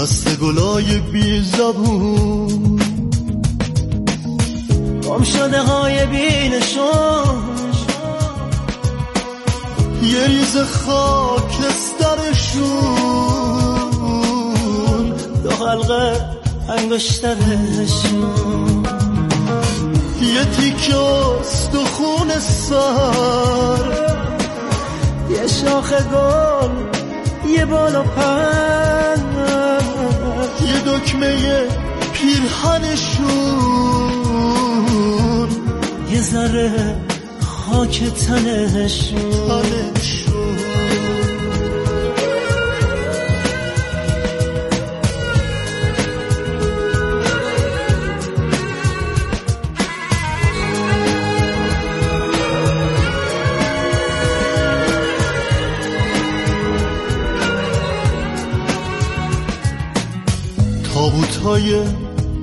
دست گلای بی زبون گم شده های بی نشان یه ریز خاکسترشون دو حلقه انگشترشون یه تیکست و خون سر یه شاخ گل یه بالا پن یه دکمه پیرهنشون یه ذره خاک تنشون.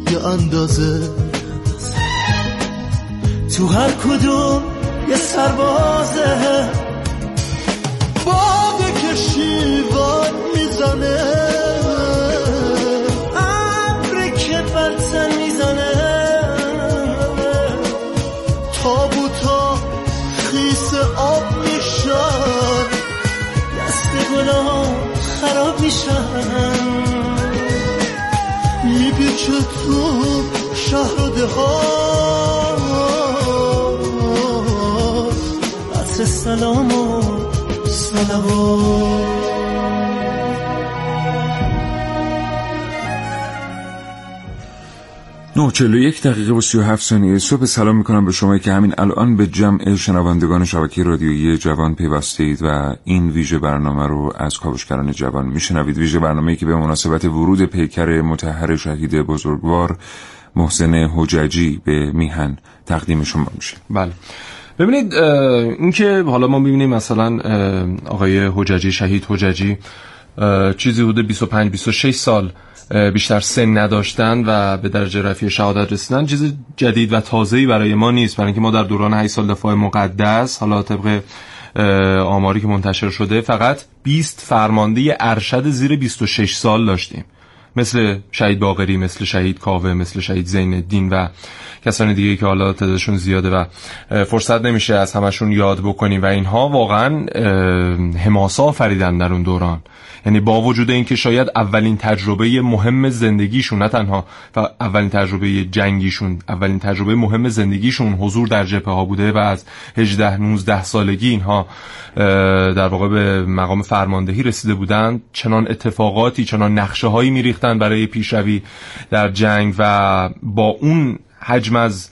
یه اندازه تو هر کدوم یه سربازه باده که شیوان میزنه عبره که برتن میزنه تابوتا خیس آب میشن دست گلا خراب میشن میپیچه تو شهر و دهان عصر سلام و سلام. نه و چهل و یک دقیقه و سی و هفت ثانیه صبح. سلام میکنم به شما که همین الان به جمع شنوندگان شبکه رادیویی جوان پیوستید و این ویژه برنامه رو از کاوشگران جوان میشنوید. ویژه برنامه‌ای که به مناسبت ورود پیکر مطهر شهید بزرگوار محسن حججی به میهن تقدیم شما میشه. بله ببینید، این که حالا ما میبینیم مثلا آقای حججی، شهید حججی، چیزی حدود بیست و پنج بیست و شش سال بیشتر سن نداشتن و به درجه رفیع شهادت رسیدن، چیز جدید و تازه‌ای برای ما نیست، برای اینکه ما در دوران هشت سال دفاع مقدس، حالا طبق آماری که منتشر شده، فقط بیست فرمانده ارشد زیر بیست و شش سال داشتیم، مثل شهید باقری، مثل شهید کاوه، مثل شهید زین‌الدین و کسان دیگه که حالا تعدادشون زیاده و فرصت نمیشه از همشون یاد بکنیم و اینها واقعا حماسه آفریدن در اون دوران. یعنی با وجود اینکه شاید اولین تجربه مهم زندگیشون، نه تنها اولین تجربه جنگیشون، اولین تجربه مهم زندگیشون حضور در جبهه ها بوده و از هجده نوزده سالگی اینها در واقع به مقام فرماندهی رسیده بودند، چنان اتفاقاتی، چنان نقشه‌هایی می‌ریختن برای پیشروی در جنگ و با اون حجم از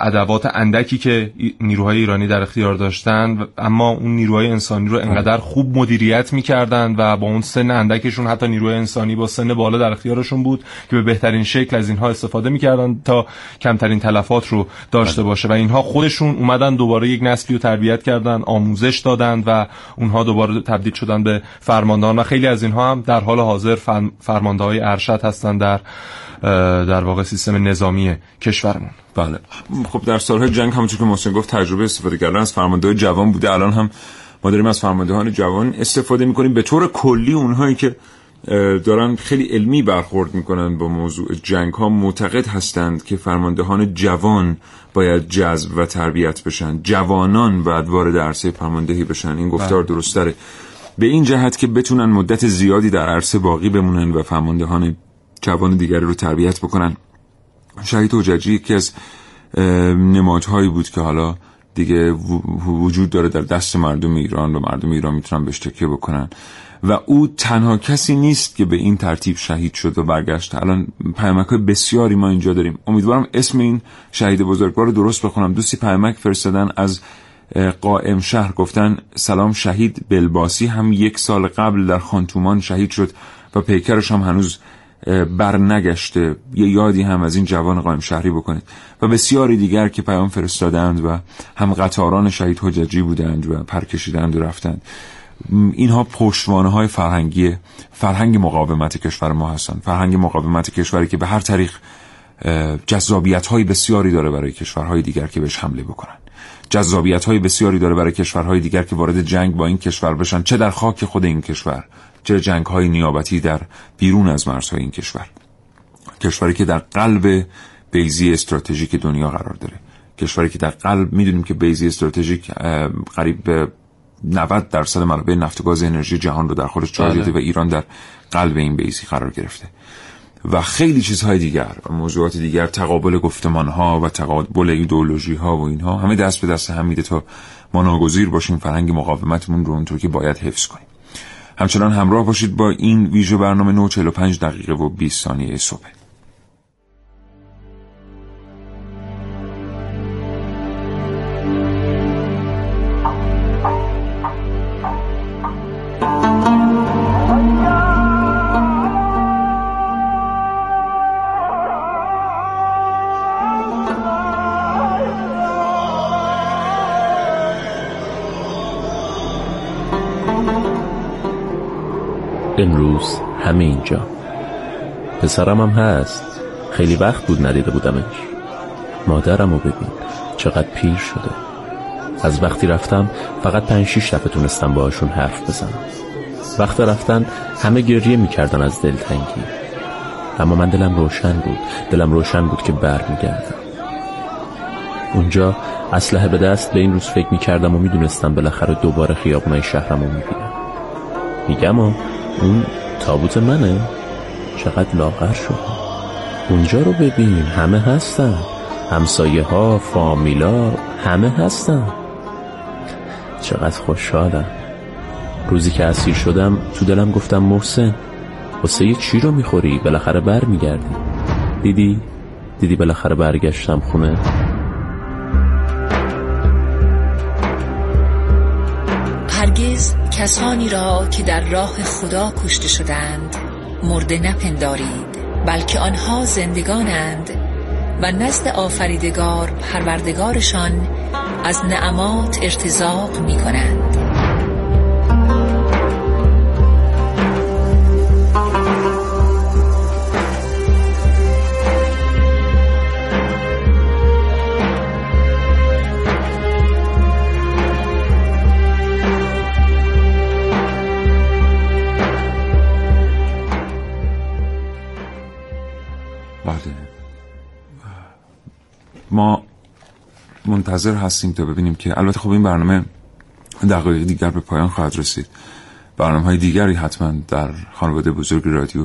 ادوات اندکی که نیروهای ایرانی در اختیار داشتن، اما اون نیروهای انسانی رو انقدر خوب مدیریت می‌کردن و با اون سن اندکشون، حتی نیروی انسانی با سن بالا در اختیارشون بود که به بهترین شکل از اینها استفاده می‌کردن تا کمترین تلفات رو داشته باشه و اینها خودشون اومدن دوباره یک نسلی رو تربیت کردن، آموزش دادن و اونها دوباره تبدیل شدن به فرماندهان و خیلی از اینها هم در حال حاضر فرمانده‌های ارشد هستن در در واقع سیستم نظامی کشورمون. بله خب در سالهای جنگ همونطور که محسن گفت تجربه استفاده کردن از فرماندهان جوان بوده. الان هم ما داریم از فرماندهان جوان استفاده میکنیم، به طور کلی اونهایی که دارن خیلی علمی برخورد میکنن با موضوع جنگ ها معتقد هستند که فرماندهان جوان باید جذب و تربیت بشن، جوانان باید وارد عرصه فرماندهی بشن. این گفتار درست داره به این جهت که بتونن مدت زیادی در عرصه باقی بمونن و فرماندهان جوان دیگری رو تربیت بکنن. شهید حججی یکی از نمادهایی بود که حالا دیگه وجود داره در دست مردم ایران و مردم ایران میتونن بهش تکیه بکنن و او تنها کسی نیست که به این ترتیب شهید شد و برگشت. الان پیامک‌های بسیاری ما اینجا داریم. امیدوارم اسم این شهید بزرگوار رو درست بخونم. دوستی پیامک فرستادن از قائم شهر، گفتن سلام، شهید بلباسی هم یک سال قبل در خانتومان شهید شد و پیکرش هم هنوز برنگشته، یه یادی هم از این جوان قائم شهری بکنید. و بسیاری دیگر که پیام فرستادند و هم قطاران شهید حججی بودند و پرکشیدند و رفتند. اینها پشتوانه های فرهنگی فرهنگ مقاومت کشور ما هستند، فرهنگ مقاومت کشوری که به هر طریق جذابیت های بسیاری داره برای کشورهای دیگر که بهش حمله بکنن، جذابیت های بسیاری داره برای کشورهای دیگر که وارد جنگ با این کشور بشن، چه در خاک خود این کشور، چه جنگ‌های نیابتی در بیرون از مرزهای این کشور. کشوری که در قلب بیضی استراتژیک دنیا قرار داره، کشوری که در قلب، میدونیم که بیضی استراتژیک قریب به نود درصد منابع نفت و گاز انرژی جهان رو در خودش جای داده و ایران در قلب این بیضی قرار گرفته و خیلی چیزهای دیگر، موضوعات دیگر، تقابل گفتمان‌ها و تقابل ایدئولوژی‌ها و اینها، همه دست به دست هم میده تا ما ناگزیر باشیم فرهنگ مقاومتمون رو اونطور که باید حفظ کنیم. همچنان همراه باشید با این ویژه برنامه. نه و چهل و پنج دقیقه و بیست ثانیه صبح. امروز همه اینجا. پسرم هم هست، خیلی وقت بود ندیده بودمش. مادرمو ببین چقدر پیر شده. از وقتی رفتم فقط پنج شیش دفعه تونستم باهاشون حرف بزنم. وقت رفتن همه گریه میکردن از دلتنگی، اما من دلم روشن بود، دلم روشن بود که برمیگردم. اونجا اسلحه به دست به این روز فکر میکردم و میدونستم بالاخره دوباره خیابونای شهرمو میبینم. میگم و اون تابوت منه، چقدر لاغر شد. اونجا رو ببین، همه هستن، همسایه ها، فامیلا، همه هستن. چقدر خوشحالم. روزی که اسیر شدم تو دلم گفتم محسن، واسه چی رو میخوری؟ بالاخره بر میگردی. دیدی دیدی بالاخره برگشتم خونه. هرگز کسانی را که در راه خدا کشته شدند مرده نپندارید، بلکه آنها زندگانند و نزد آفریدگار پروردگارشان از نعمات ارتزاق می کنند. ما منتظر هستیم تا ببینیم که البته خب این برنامه دقایق دیگر به پایان خواهد رسید. برنامه‌های دیگری حتما در خانواده بزرگ رادیو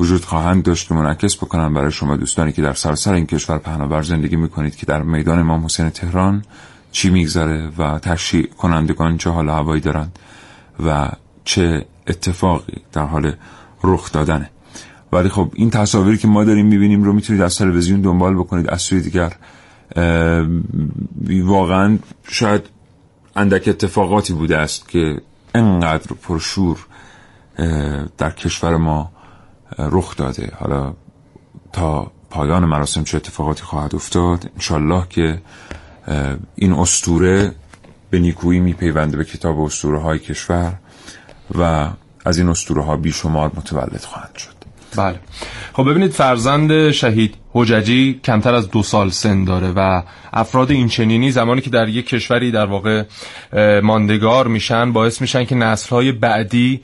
وجود خواهند داشت که منعکس بکنن برای شما دوستانی که در سراسر این کشور پهناور زندگی می‌کنید که در میدان امام حسین تهران چی می‌گذره و تشییع کنندگان چه حال و هوایی دارند و چه اتفاقی در حال رخ دادنه. ولی خب این تصاویری که ما داریم میبینیم رو میتونید از تلویزیون دنبال بکنید، از سوی دیگر واقعا شاید اندک اتفاقاتی بوده است که انقدر پرشور در کشور ما رخ داده. حالا تا پایان مراسم چه اتفاقاتی خواهد افتاد، انشالله که این اسطوره به نیکویی میپیونده به کتاب اسطوره های کشور و از این اسطوره ها بیشمار متولد خواهند شد. بله. خب ببینید، فرزند شهید حججی کمتر از دو سال سن داره و افراد این چنینی زمانی که در یک کشوری در واقع ماندگار میشن باعث میشن که نسل‌های بعدی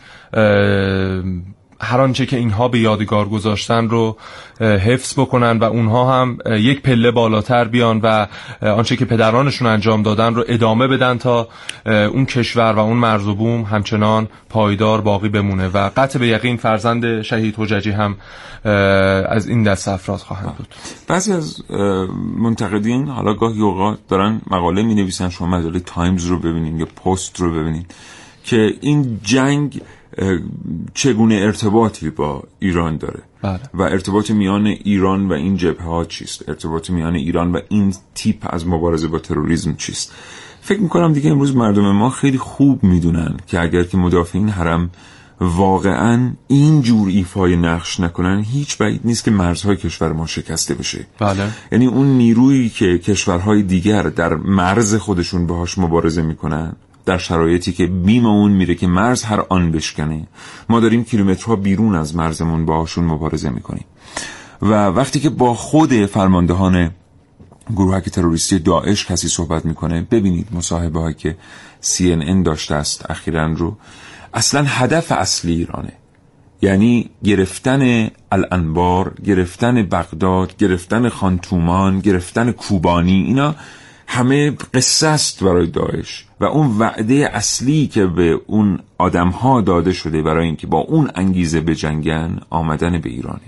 هر آنچه که اینها به یادگار گذاشتن رو حفظ بکنن و اونها هم یک پله بالاتر بیان و آنچه که پدرانشون انجام دادن رو ادامه بدن تا اون کشور و اون مرز و بوم همچنان پایدار باقی بمونه و قطع به یقین فرزند شهید حججی هم از این دست افراد خواهند بود. بعضی از منتقدین حالا گاهی اوقات دارن مقاله می نویسن، شما مجله تایمز رو ببینین یا پست رو ببینین، که این جنگ چگونه ارتباطی با ایران داره. بله. و ارتباط میان ایران و این جبهه ها چیست، ارتباط میان ایران و این تیپ از مبارزه با تروریسم چیست. فکر میکنم دیگه امروز مردم ما خیلی خوب میدونن که اگر که مدافعین حرم واقعا اینجور ایفای نقش نکنن، هیچ بعید نیست که مرزهای کشور ما شکسته بشه. بله. یعنی اون نیرویی که کشورهای دیگر در مرز خودشون باهاش مبارزه میکنن در شرایطی که بیم اون میره که مرز هر آن بشکنه، ما داریم کیلومترها بیرون از مرزمون باهاشون مبارزه میکنیم. و وقتی که با خود فرماندهان گروهک تروریستی داعش کسی صحبت میکنه، ببینید مصاحبه هایی که سی ان ان داشته است اخیراً رو، اصلا هدف اصلی ایرانه، یعنی گرفتن الانبار، گرفتن بغداد، گرفتن خانتومان، گرفتن کوبانی، اینا همه قصه است برای داعش. و اون وعده اصلی که به اون آدم‌ها داده شده برای اینکه با اون انگیزه بجنگن، آمدن به ایرانه.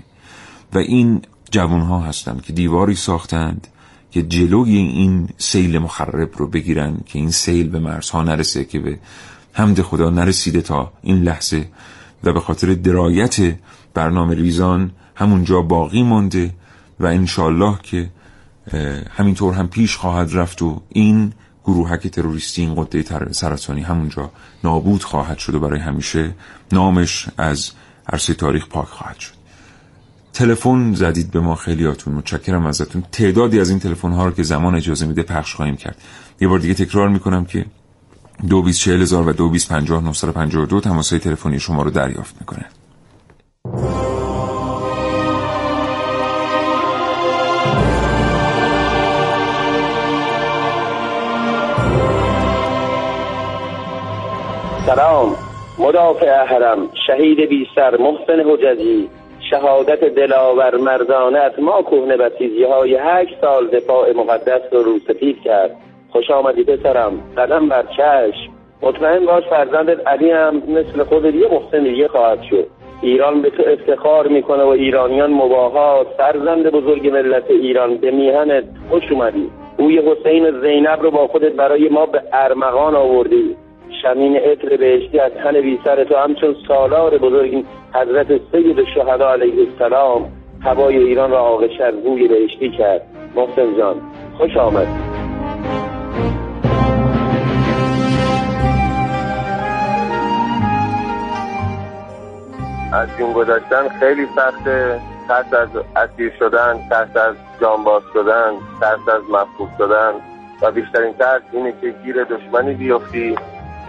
و این جوان‌ها هستند که دیواری ساختند که جلوی این سیل مخرب رو بگیرن، که این سیل به مرزها نرسه، که به حمد خدا نرسیده تا این لحظه و به خاطر درایت برنامه ریزان همونجا باقی مونده و انشالله که همینطور هم پیش خواهد رفت و این گروهک تروریستی، این قده سرطانی همونجا نابود خواهد شد و برای همیشه نامش از عرصه تاریخ پاک خواهد شد. تلفن زدید به ما خیلیاتون، متشکرم ازتون. تعدادی از این تلفن ها رو که زمان اجازه میده پخش خواهیم کرد. یه بار دیگه تکرار میکنم که دو بیست چهل هزار و دو بیست پنجاه نهصد و پنجاه و دو تماسای تلفنی شما رو دریافت میکنه. سلام. مدافع حرم شهید بی سر محسن حججی، شهادت دلاور مردانت ما کهنه بسیجی های هشت سال دفاع مقدس رو روسفید کرد. خوش آمدی پسرم، قدم بر چشم. مطمئن باش فرزندت علی هم مثل خودت یه محسن دیگه خواهد شد. ایران به تو افتخار میکنه و ایرانیان مباهات. فرزند بزرگ ملت ایران، به میهنت خوش اومدی. اوی حسین زینب رو با خودت برای ما به ارمغان آوردی. شمین عطر بهشتی از تن بی سر تو همچون سالار بزرگ حضرت سیدالشهدا علیه السلام هوای ایران را آغشتر بوی بهشتی کرد. محسن جان خوش آمد. از جون گذاشتن خیلی سخته، ترس از اسیر شدن، ترس از جانباز شدن، ترس از مفقود شدن و بیشترین ترس اینه که گیر دشمنی بیفتی.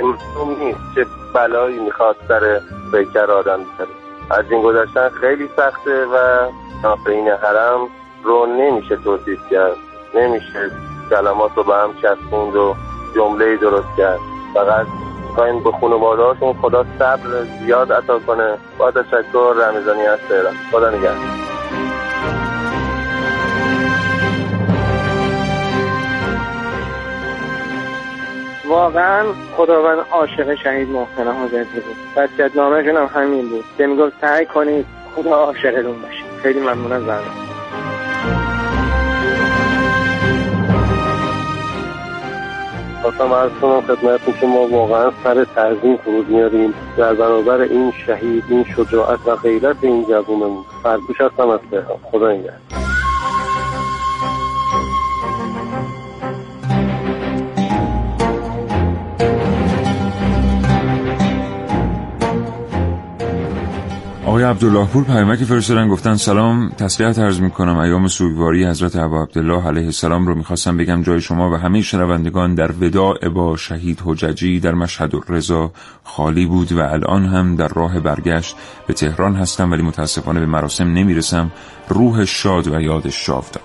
امروز نیست چه بلایی میخواد سر پیکر آدم بزنه. از این گذشتن خیلی سخته و نافعین حرم رو نمیشه توصیف کرد، نمیشه کلمات رو به هم چسبوند و جمله درست کرد. فقط میخواییم به خانواده‌هاشون خدا صبر زیاد عطا کنه. با تشکر، رمضانی از تهران. خدا نگهدار. واقعا خداوند عاشق شهید محسن حججی بود. وصیت‌نامه‌شون هم همین بود که میگفت سعی کنید خدا عاشقتون باشه. خیلی ممنونم ازتون. خواستم از کنم خدمتتون که ما واقعا سر تعظیم فرود میاریم در برابر این شهید، این شجاعت و غیرت این جوونمون. فرگوش هستم از تهران. خدا نگهدار. آقای عبدالله پور پیامکی فرستادن، گفتن سلام، تسلیت عرض می‌کنم. ایام سوگواری حضرت ابا عبدالله علیه السلام رو می‌خواستم بگم جای شما و همه شنوندگان در وداع با شهید حججی در مشهد الرضا خالی بود و الان هم در راه برگشت به تهران هستم ولی متاسفانه به مراسم نمیرسم. روح شاد و یادش شادم.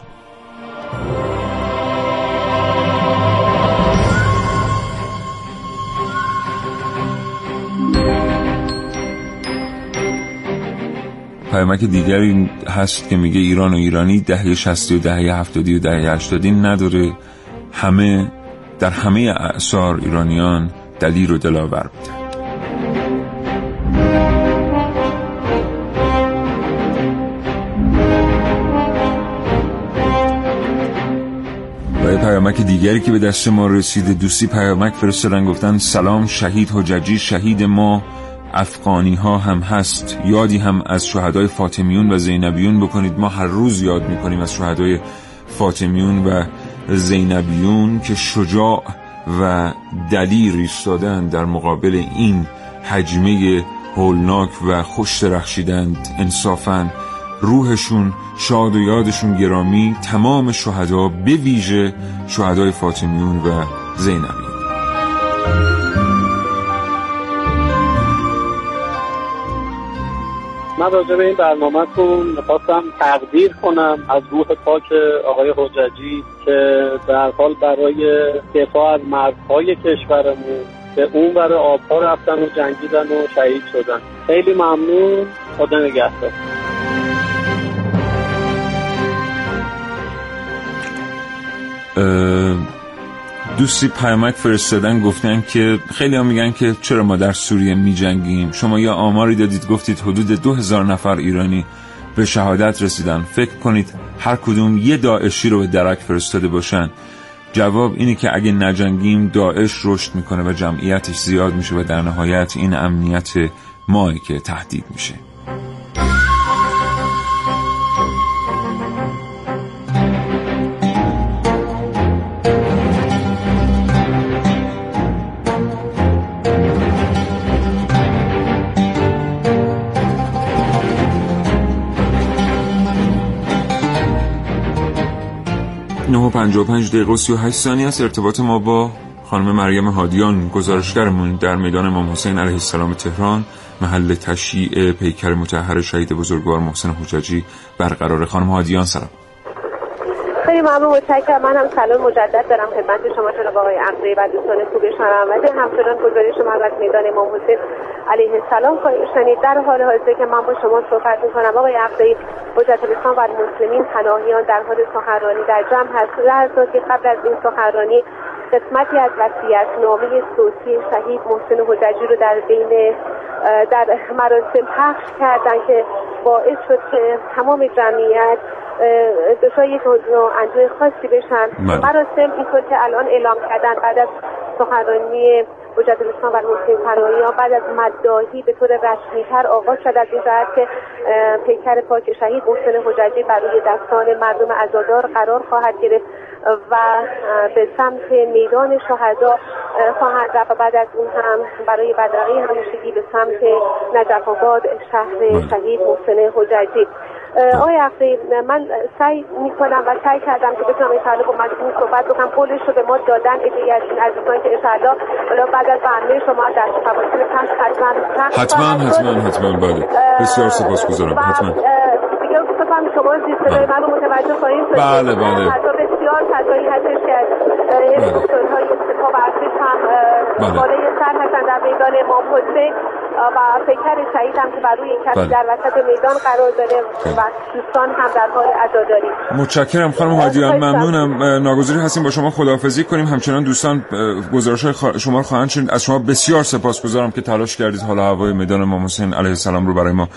پیامک دیگری هست که میگه ایران و ایرانی دهه شصتی و دهه هفتادی و دهه هشتادی نداره، همه در همه اعصار ایرانیان دلیر و دلاور بودن. و پیامک دیگری که به دست ما رسیده، دوستی پیامک فرستادن، گفتن سلام، شهید حججی شهید ما افغانی ها هم هست، یادی هم از شهدای فاطمیون و زینبیون بکنید. ما هر روز یاد میکنیم از شهدای فاطمیون و زینبیون که شجاع و دلیر ایستادند در مقابل این هجمه هولناک و خوش درخشیدند. انصافاً روحشون شاد و یادشون گرامی. تمام شهدا به ویژه شهدای فاطمیون و زینبیون. من راجع به این برنامه‌تون می‌خواستم تقدیر کنم از روح پاک آقای حججی که در حال برای دفاع از مرزهای کشورمون به اون ور آب‌ها رفتن و جنگیدن و شهید شدن. خیلی ممنون. خدا نگهدار. دوستی پیامک فرستادن، گفتن که خیلی ها میگن که چرا ما در سوریه میجنگیم، شما یا آماری دادید گفتید حدود دو هزار نفر ایرانی به شهادت رسیدن، فکر کنید هر کدوم یه داعشی رو به درک فرستاده باشن. جواب اینه که اگه نجنگیم داعش رشد میکنه و جمعیتش زیاد میشه و در نهایت این امنیت ماهی که تهدید میشه. نه و پنجاه و پنج دقیقه و سی و هشت ثانیه است. ارتباط ما با خانم مریم هادیان گزارشگرمون در میدان امام حسین علیه السلام تهران، محل تشییع پیکر مطهر شهید بزرگوار محسن حججی برقرار. خانم هادیان سلام. خیلی ممنون، متشکرم. من هم سلام مجدد دارم خدمت شما جناب آقای عقیلی و دوستان خوب شما و همچنان گزارش شما از میدان امام حسین علیه السلام شنید. در حال حاضر که من با شما صحبت می‌کنم آقای عقیلی، حجت الاسلام و مسلمین پناهیان در حال سخنرانی در جمع هستند. در حالی که قبل از این سخنرانی قسمتی از وصیت‌نامه صوتی شهید محسن حججی رو در بین در مراسم پخش کردند که باعث شد که تمام جمعیت دوشای یک اندوه خاصی بشن. مراسم اینطور که الان اعلام کردن بعد از سخنرانی حجت الاسلام و حسین پناهیان بعد از مداحی به طور رسمی‌تر آغاز شد، از این جهت که پیکر پاک شهید محسن حججی برای دستان مردم عزادار قرار خواهد گرفت و به سمت میدان شهدا خواهد رفت و بعد از اون هم برای بدرقه همیشگی به سمت نجف آباد شهر شهید محسن حججی. آیا اخی من سعی میکنم و سعی کردم که بتونم این تعلق و مجموعی صحبت بکنم، قولش رو به ما دادن ایده از این عزیزان که انشاءالله بعد از برنامه شما در تفاصیل کم حتما حتما حتما بله بسیار سپاسگزارم حتما دیگه گفتم شما زیستگاه من رو متوجه خواهیم شدید. بله بله بسیار تضایی هستش که دکترهای سپاه و ارتش هم بالای سر هستن در میدان امام حسین و پیکر شهید هم که بر روی این کسی در وسط میدان قرار داره و دوستان هم در حال عزاداری. متشکرم خانم هادیان، ممنونم. ناگزیر هستیم با شما خداحافظی کنیم. همچنان دوستان گزارش‌های شما خواهند شد. از شما بسیار سپاسگزارم که تلاش کردید حالا هوای میدان امام حسین علیه السلام رو برای ما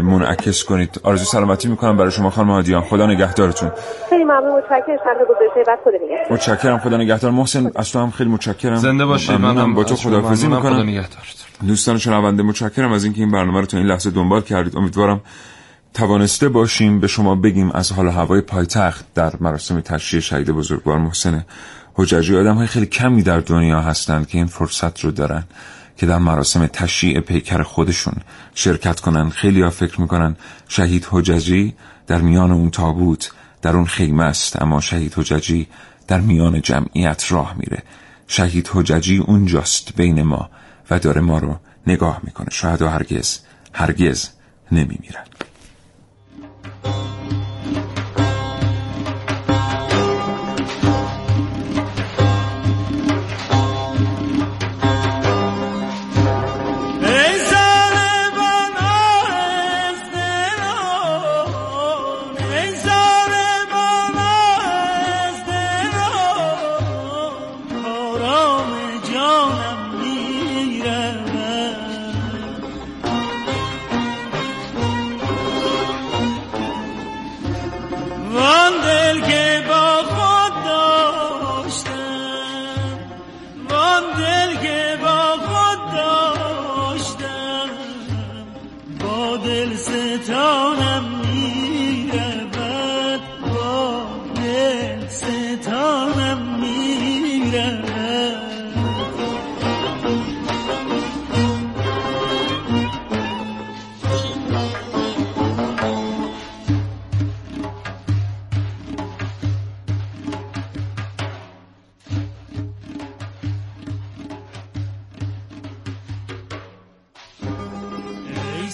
منعکس کنید. آرزوی سلامتی میکنم برای شما خانم هادیان. خدا نگهدارتون. خیلی ممنون، متشکرم. سمت گزارش‌های بعد خود دیگه. متشکرم، خدا نگهدار. محسن از تو هم خیلی متشکرم. زنده باشی. منم با تو خداحافظی میکنم. خدا نگهدارت. دوستان شنونده متشکرم از اینکه این برنامه رو تا این لحظه دنبال کردید. امیدوارم توانسته باشیم به شما بگیم از حال و هوای پایتخت در مراسم تشییع شهید بزرگوار محسن حججی. آدم‌های خیلی کمی در دنیا هستند که این فرصت رو دارن که در مراسم تشییع پیکر خودشون شرکت کنن. خیلی‌ها فکر می‌کنن شهید حججی در میان اون تابوت، در اون خیمه است، اما شهید حججی در میان جمعیت راه میره. شهید حججی اونجاست بین ما و داره ما رو نگاه میکنه. شهدا هرگز هرگز نمیمیرن.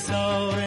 So